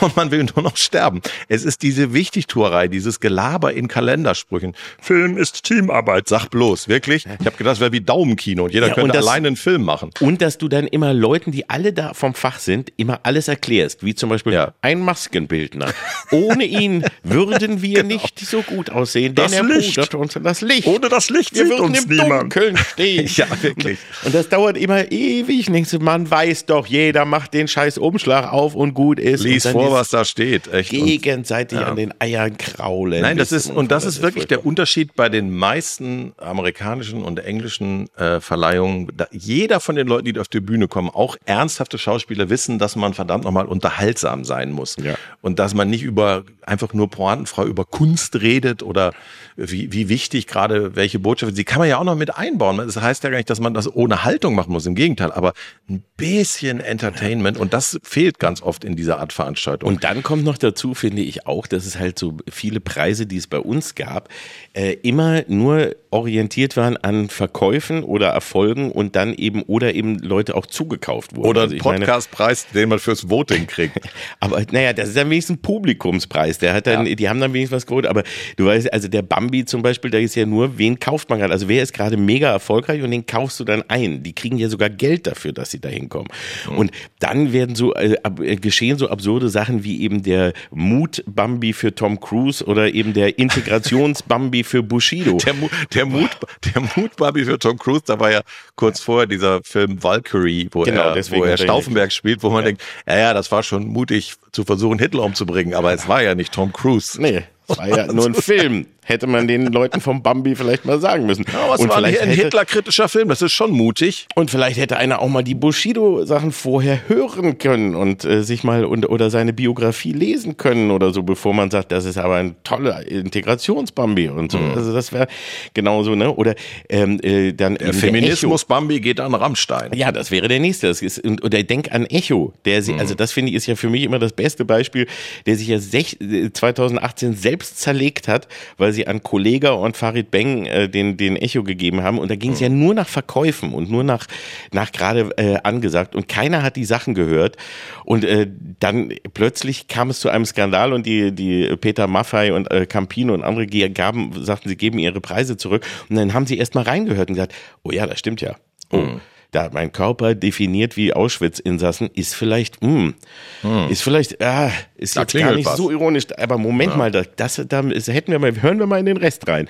und man will nur noch sterben. Es ist diese Wichtigtuerei, dieses Gelaber in Kalendersprüchen. Film ist Teamarbeit, sag bloß, wirklich. Ich habe gedacht, es wäre wie Daumenkino und jeder ja, könnte und das, alleine einen Film machen. Und dass du dann immer Leuten, die alle da vom Fach sind, immer alles erklärst, wie zum Beispiel ja. ein Maskenbildner. Ohne ihn würden wir genau. nicht so gut aussehen, denn das er pudert uns das Licht. Ohne das Licht wir sieht würden uns im niemand. Dunkeln stehen. Ja, wirklich. Und das dauert immer ewig. Man weiß doch, jeder macht den scheiß Umschlag auf und gut ist. Lies vor, was da steht. Echt. Gegenseitig und, ja. an den Eiern kraulen. Nein, das ist, und das, das ist wirklich der Unterschied bei den meisten amerikanischen und englischen äh, Verleihungen. Da jeder von den Leuten, die auf die Bühne kommen, auch ernsthafte Schauspieler wissen, dass man verdammt nochmal unterhaltsam sein muss. Ja. Und dass man nicht über einfach nur pointenfrei über Kunst redet oder wie, wie wichtig gerade welche Botschaft, die kann man ja auch noch mit einbauen. Das heißt ja gar nicht, dass man das ohne Haltung machen muss, im Gegenteil, aber ein bisschen Entertainment, und das fehlt ganz oft in dieser Art Veranstaltung. Und dann kommt noch dazu, finde ich auch, dass es halt so viele Preise, die es bei uns gab, äh, immer nur orientiert waren an Verkäufen oder Erfolgen und dann eben oder eben Leute auch zugekauft wurden. Oder also Podcastpreis, den man fürs Voting kriegt. Aber naja, das ist dann wenigstens ein Publikumspreis. Der hat dann, ja. Die haben dann wenigstens was geholt. Aber du weißt, also der Bambi zum Beispiel, da ist ja nur, wen kauft man gerade? Also wer ist gerade mega erfolgreich und den kaufst du dann ein. Die kriegen ja sogar Geld dafür, dass sie da hinkommen. Mhm. Und dann werden so äh, geschehen so absurde Sachen wie eben der Mut-Bambi für Tom Cruise oder eben der Integrations-Bambi für Bushido. Der, Mu- der, Mut, der Mut-Bambi für Tom Cruise, da war ja kurz vorher dieser Film Valkyrie, wo genau, er, wo er Stauffenberg spielt, wo man ja. denkt, ja, ja, das war schon mutig zu versuchen, Hitler umzubringen, aber es war ja nicht Tom Cruise. Nee, es war ja nur ein Film. Hätte man den Leuten vom Bambi vielleicht mal sagen müssen. Ja, aber es und war vielleicht ein hätte, hitlerkritischer Film, das ist schon mutig. Und vielleicht hätte einer auch mal die Bushido-Sachen vorher hören können und äh, sich mal und, oder seine Biografie lesen können oder so, bevor man sagt, das ist aber ein toller Integrations-Bambi und so. Mhm. Also das wäre genauso, ne? Oder ähm, äh, dann der Feminismus-Bambi geht an Rammstein. Ja, das wäre der nächste. Das ist, und, oder denk an Echo. Der, mhm. Also das finde ich ist ja für mich immer das beste Beispiel, der sich ja sech, zweitausendachtzehn selbst zerlegt hat, weil sie an Kollega und Farid Beng äh, den, den Echo gegeben haben. Und da ging es ja nur nach Verkäufen und nur nach, nach gerade äh, angesagt. Und keiner hat die Sachen gehört. Und äh, dann plötzlich kam es zu einem Skandal und die, die Peter Maffay und äh, Campino und andere gaben, sagten, sie geben ihre Preise zurück. Und dann haben sie erst mal reingehört und gesagt, oh ja, das stimmt ja. Oh. Mhm. Da mein Körper definiert wie Auschwitz-Insassen, ist vielleicht, mh, hm. ist vielleicht, ah, ist da jetzt gar nicht was. So ironisch, aber Moment ja. mal, das, das, das hätten wir mal, hören wir mal in den Rest rein.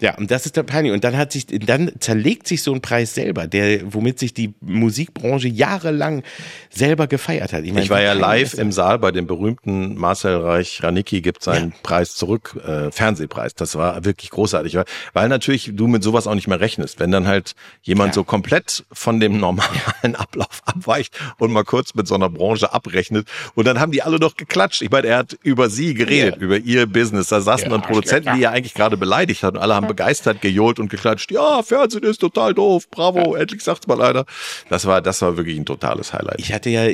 Ja, und das ist der Panik. Und dann hat sich, dann zerlegt sich so ein Preis selber, der, womit sich die Musikbranche jahrelang selber gefeiert hat. Ich, mein, ich war ja live im Saal bei dem berühmten Marcel Reich-Ranicki gibt seinen ja. Preis zurück, äh, Fernsehpreis. Das war wirklich großartig, weil, weil natürlich du mit sowas auch nicht mehr rechnest, wenn dann halt jemand ja. so komplett von dem normalen Ablauf abweicht und mal kurz mit so einer Branche abrechnet. Und dann haben die alle doch geklatscht. Ich meine, er hat über sie geredet, ja. über ihr Business. Da saßen ja, dann Produzenten, die er eigentlich gerade beleidigt hat. Und alle haben begeistert gejohlt und geklatscht. Ja, Fernsehen ist total doof. Bravo, ja. endlich sagt's mal einer. Das war, das war wirklich ein totales Highlight. Ich hatte ja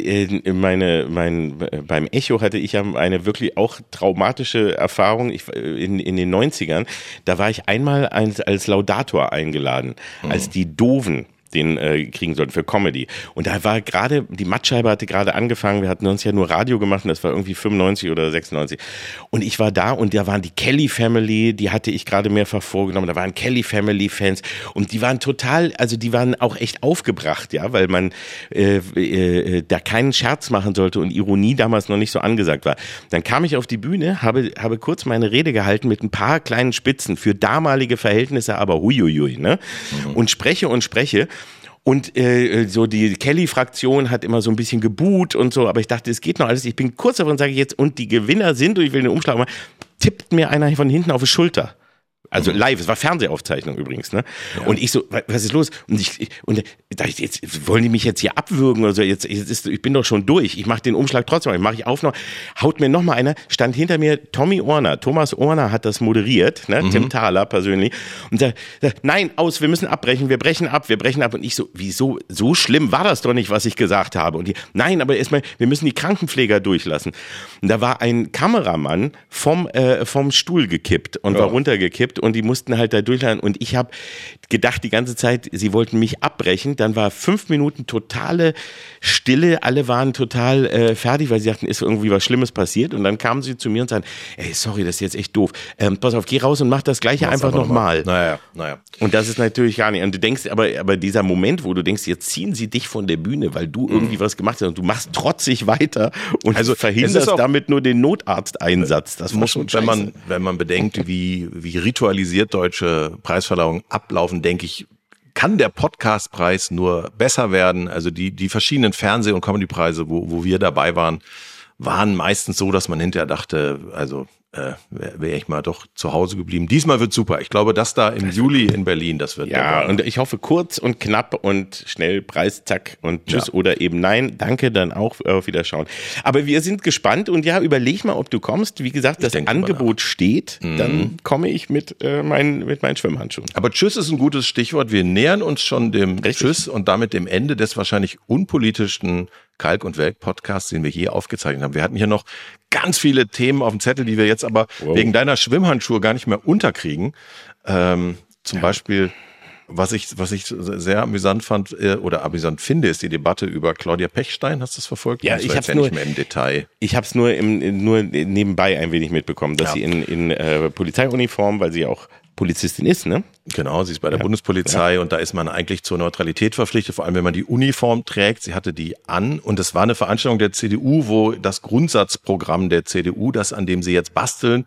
meine, mein, beim Echo hatte ich ja eine wirklich auch traumatische Erfahrung ich, in, in den neunzigern. Da war ich einmal als, als Laudator eingeladen, hm. als die Doofen. Den äh, kriegen sollten für Comedy. Und da war gerade, die Mattscheibe hatte gerade angefangen, wir hatten sonst ja nur Radio gemacht und das war irgendwie fünfundneunzig oder sechsundneunzig. Und ich war da und da waren die Kelly Family, die hatte ich gerade mehrfach vorgenommen, da waren Kelly Family Fans und die waren total, also die waren auch echt aufgebracht, ja, weil man äh, äh, da keinen Scherz machen sollte und Ironie damals noch nicht so angesagt war. Dann kam ich auf die Bühne, habe, habe kurz meine Rede gehalten mit ein paar kleinen Spitzen, für damalige Verhältnisse aber huiuiui, ne? Mhm. Und spreche und spreche. Und äh, so die Kelly-Fraktion hat immer so ein bisschen gebuht und so, aber ich dachte, es geht noch alles. Ich bin kurz davon, sage ich jetzt, und die Gewinner sind, und ich will den Umschlag machen, tippt mir einer von hinten auf die Schulter. Also live, es war Fernsehaufzeichnung übrigens, ne? Ja. Und ich so, was ist los? Und ich und da ich, jetzt wollen die mich jetzt hier abwürgen oder so, jetzt, jetzt ist, ich bin doch schon durch. Ich mache den Umschlag trotzdem, ich mache ich auf noch. Haut mir noch mal einer, stand hinter mir Tommy Orner, Thomas Orner hat das moderiert, ne? Mhm. Tim Thaler persönlich und sagt, nein, aus, wir müssen abbrechen, wir brechen ab, wir brechen ab und ich so, wieso so schlimm war das doch nicht, was ich gesagt habe? Und die, nein, aber erstmal, wir müssen die Krankenpfleger durchlassen. Und da war ein Kameramann vom äh, vom Stuhl gekippt und ja. war runtergekippt. Und die mussten halt da durchhalten. Und ich habe gedacht die ganze Zeit, sie wollten mich abbrechen. Dann war fünf Minuten totale Stille. Alle waren total äh, fertig, weil sie dachten, ist irgendwie was Schlimmes passiert. Und dann kamen sie zu mir und sagten, ey, sorry, das ist jetzt echt doof. Ähm, pass auf, geh raus und mach das Gleiche einfach nochmal. Naja, naja. Und das ist natürlich gar nicht. Und du denkst, aber, aber dieser Moment, wo du denkst, jetzt ziehen sie dich von der Bühne, weil du irgendwie was gemacht hast. Und du machst trotzig weiter und also, verhinderst damit nur den Notarzteinsatz. Das muss schon, wenn man, wenn man bedenkt, wie, wie ritual deutsche Preisverleihungen ablaufen, denke ich, kann der Podcastpreis nur besser werden. Also die, die verschiedenen Fernseh- und Comedypreise, wo, wo wir dabei waren, waren meistens so, dass man hinterher dachte, also äh, wäre wär ich mal doch zu Hause geblieben. Diesmal wird super. Ich glaube, das da im Juli in Berlin, das wird ja, dabei. Und ich hoffe kurz und knapp und schnell, Preis, zack und tschüss ja. Oder eben nein, danke, dann auch auf Wiederschauen. Aber wir sind gespannt und ja, überleg mal, ob du kommst. Wie gesagt, das Angebot steht, mhm. dann komme ich mit, äh, mein, mit meinen Schwimmhandschuhen. Aber tschüss ist ein gutes Stichwort. Wir nähern uns schon dem Richtig. Tschüss und damit dem Ende des wahrscheinlich unpolitischsten Kalk- und Welk-Podcast, den wir hier aufgezeichnet haben. Wir hatten hier noch ganz viele Themen auf dem Zettel, die wir jetzt aber wow. wegen deiner Schwimmhandschuhe gar nicht mehr unterkriegen. Ähm, zum ja. Beispiel, was ich, was ich sehr amüsant fand äh, oder amüsant finde, ist die Debatte über Claudia Pechstein. Hast du das verfolgt? Ja, das ich habe ja nicht mehr im Detail. Ich habe es nur, nur nebenbei ein wenig mitbekommen, dass ja. sie in, in äh, Polizeiuniform, weil sie auch Polizistin ist, ne? Genau, sie ist bei der ja. Bundespolizei ja. und da ist man eigentlich zur Neutralität verpflichtet, vor allem wenn man die Uniform trägt. Sie hatte die an und es war eine Veranstaltung der C D U, wo das Grundsatzprogramm der C D U, das an dem sie jetzt basteln,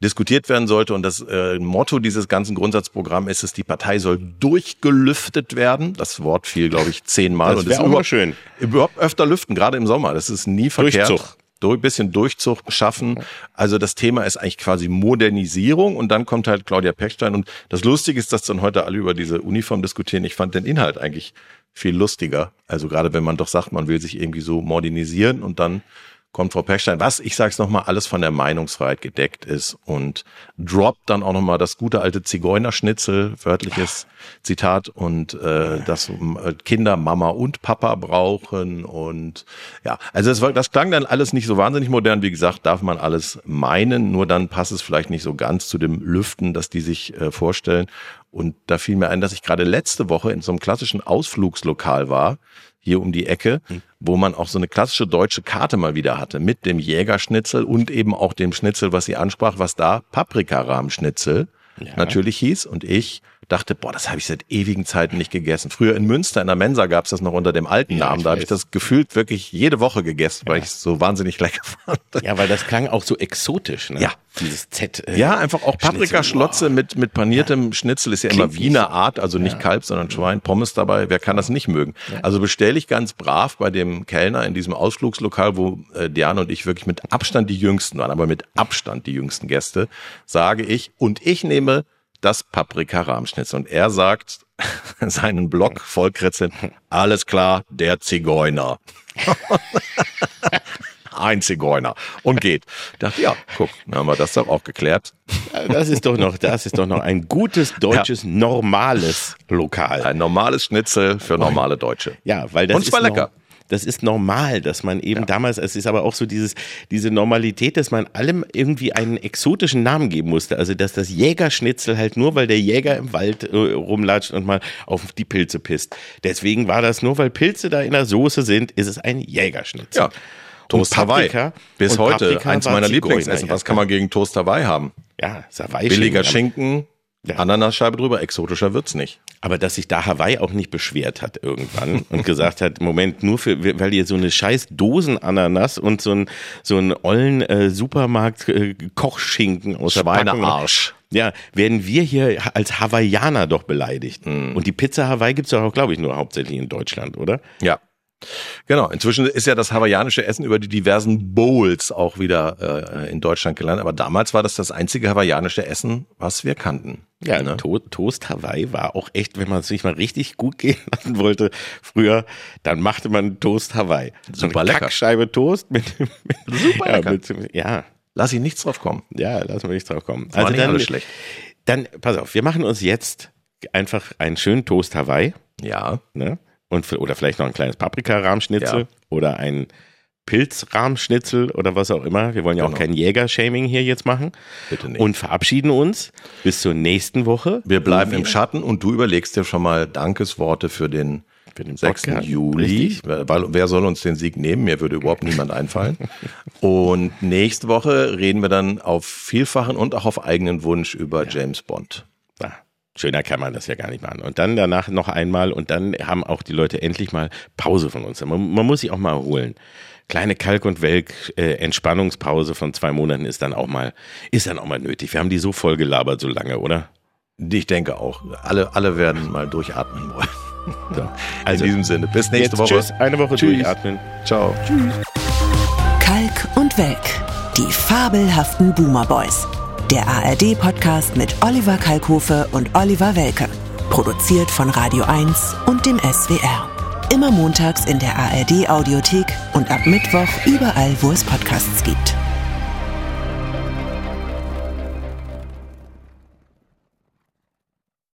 diskutiert werden sollte und das äh, Motto dieses ganzen Grundsatzprogramms ist es, die Partei soll durchgelüftet werden. Das Wort fiel, glaube ich, zehnmal. Das wäre auch mal schön. Überhaupt öfter lüften, gerade im Sommer, das ist nie verkehrt. Durchzug. Durch, bisschen Durchzug schaffen. Also das Thema ist eigentlich quasi Modernisierung und dann kommt halt Claudia Pechstein und das Lustige ist, dass dann heute alle über diese Uniform diskutieren. Ich fand den Inhalt eigentlich viel lustiger. Also gerade wenn man doch sagt, man will sich irgendwie so modernisieren und dann kommt Frau Pechstein, was, ich sag's nochmal, alles von der Meinungsfreiheit gedeckt ist und droppt dann auch nochmal das gute alte Zigeunerschnitzel, wörtliches Zitat und äh, dass Kinder Mama und Papa brauchen und ja, also das, war, das klang dann alles nicht so wahnsinnig modern, wie gesagt, darf man alles meinen, nur dann passt es vielleicht nicht so ganz zu dem Lüften, dass die sich äh, vorstellen und da fiel mir ein, dass ich gerade letzte Woche in so einem klassischen Ausflugslokal war, hier um die Ecke, wo man auch so eine klassische deutsche Karte mal wieder hatte, mit dem Jägerschnitzel und eben auch dem Schnitzel, was sie ansprach, was da Paprikarahmschnitzel ja. natürlich hieß. Und ich dachte, boah, das habe ich seit ewigen Zeiten nicht gegessen. Früher in Münster in der Mensa gab es das noch unter dem alten ja, Namen. Da habe ich das gefühlt wirklich jede Woche gegessen, ja. weil ich es so wahnsinnig lecker fand. Ja, weil das klang auch so exotisch, ne? Ja. Dieses Z. Äh, ja, einfach auch Paprikaschlotze wow. mit, mit paniertem ja. Schnitzel ist ja immer Klingt Wiener Art, also nicht ja. Kalb, sondern Schwein, Pommes dabei. Wer kann das nicht mögen? Ja. Also bestelle ich ganz brav bei dem Kellner in diesem Ausflugslokal, wo äh, Diane und ich wirklich mit Abstand die Jüngsten waren, aber mit Abstand die jüngsten Gäste, sage ich, und ich nehme das Paprikarahmschnitzel. Und er sagt seinen Blog vollkritzeln, alles klar, der Zigeuner. Ein Zigeuner. Und geht. Ich dachte, ja, guck, dann haben wir das doch auch geklärt. Das ist doch noch, das ist doch noch ein gutes deutsches, ja. normales Lokal. Ein normales Schnitzel für normale Deutsche. Ja, weil das Und es war ist lecker. Noch Das ist normal, dass man eben ja. damals, es ist aber auch so dieses diese Normalität, dass man allem irgendwie einen exotischen Namen geben musste. Also dass das Jägerschnitzel halt nur, weil der Jäger im Wald äh, rumlatscht und mal auf die Pilze pisst. Deswegen war das nur, weil Pilze da in der Soße sind, ist es ein Jägerschnitzel. Ja. Toast Hawaii, bis und heute Paprika eins meiner Lieblingsessen. Was kann man gegen Toast Hawaii haben? Ja, Hawaii billiger Schinken. Ja. Ananasscheibe drüber, exotischer wird's nicht. Aber dass sich da Hawaii auch nicht beschwert hat irgendwann und gesagt hat, Moment, nur für, weil ihr so eine scheiß Dosenananas und so ein so einen ollen äh, Supermarkt äh, Kochschinken aus Schweinearsch. Ja, werden wir hier als Hawaiianer doch beleidigt. Mhm. Und die Pizza Hawaii gibt's doch auch, glaube ich, nur hauptsächlich in Deutschland, oder? Ja. Genau, inzwischen ist ja das hawaiianische Essen über die diversen Bowls auch wieder äh, in Deutschland gelandet, aber damals war das das einzige hawaiianische Essen, was wir kannten. Ja, ne? to- Toast Hawaii war auch echt, wenn man es nicht mal richtig gut gehen lassen wollte früher, dann machte man Toast Hawaii. Super lecker. Kackscheibe Toast mit, mit super lecker. Ja, mit, ja. Lass ich nichts drauf kommen. Ja, lass mir nichts drauf kommen. Das also war nicht dann, alles schlecht. Dann, pass auf, wir machen uns jetzt einfach einen schönen Toast Hawaii. Ja. Ne? Und, oder vielleicht noch ein kleines Paprikarahmschnitzel ja. oder ein Pilzrahmschnitzel oder was auch immer. Wir wollen ja genau. auch kein Jägershaming hier jetzt machen. Bitte nicht. Und verabschieden uns bis zur nächsten Woche. Wir bleiben im Schatten und du überlegst dir schon mal Dankesworte für den, für den sechsten Juli. Weil, wer soll uns den Sieg nehmen? Mir würde überhaupt niemand einfallen. Und nächste Woche reden wir dann auf vielfachen und auch auf eigenen Wunsch über ja. James Bond. Ja. Schöner kann man das ja gar nicht machen. Und dann danach noch einmal und dann haben auch die Leute endlich mal Pause von uns. Man, man muss sich auch mal erholen. Kleine Kalk- und Welk-Entspannungspause äh, von zwei Monaten ist dann auch mal, ist dann auch mal nötig. Wir haben die so voll gelabert so lange, oder? Ich denke auch. Alle, alle werden mal durchatmen wollen. So. Also, in diesem Sinne, bis nächste Woche. Tschüss, eine Woche tschüss. Durchatmen. Ciao. Tschüss. Kalk und Welk. Die fabelhaften Boomer Boys. Der A R D-Podcast mit Oliver Kalkofe und Oliver Welke. Produziert von Radio eins und dem S W R. Immer montags in der A R D-Audiothek und ab Mittwoch überall, wo es Podcasts gibt.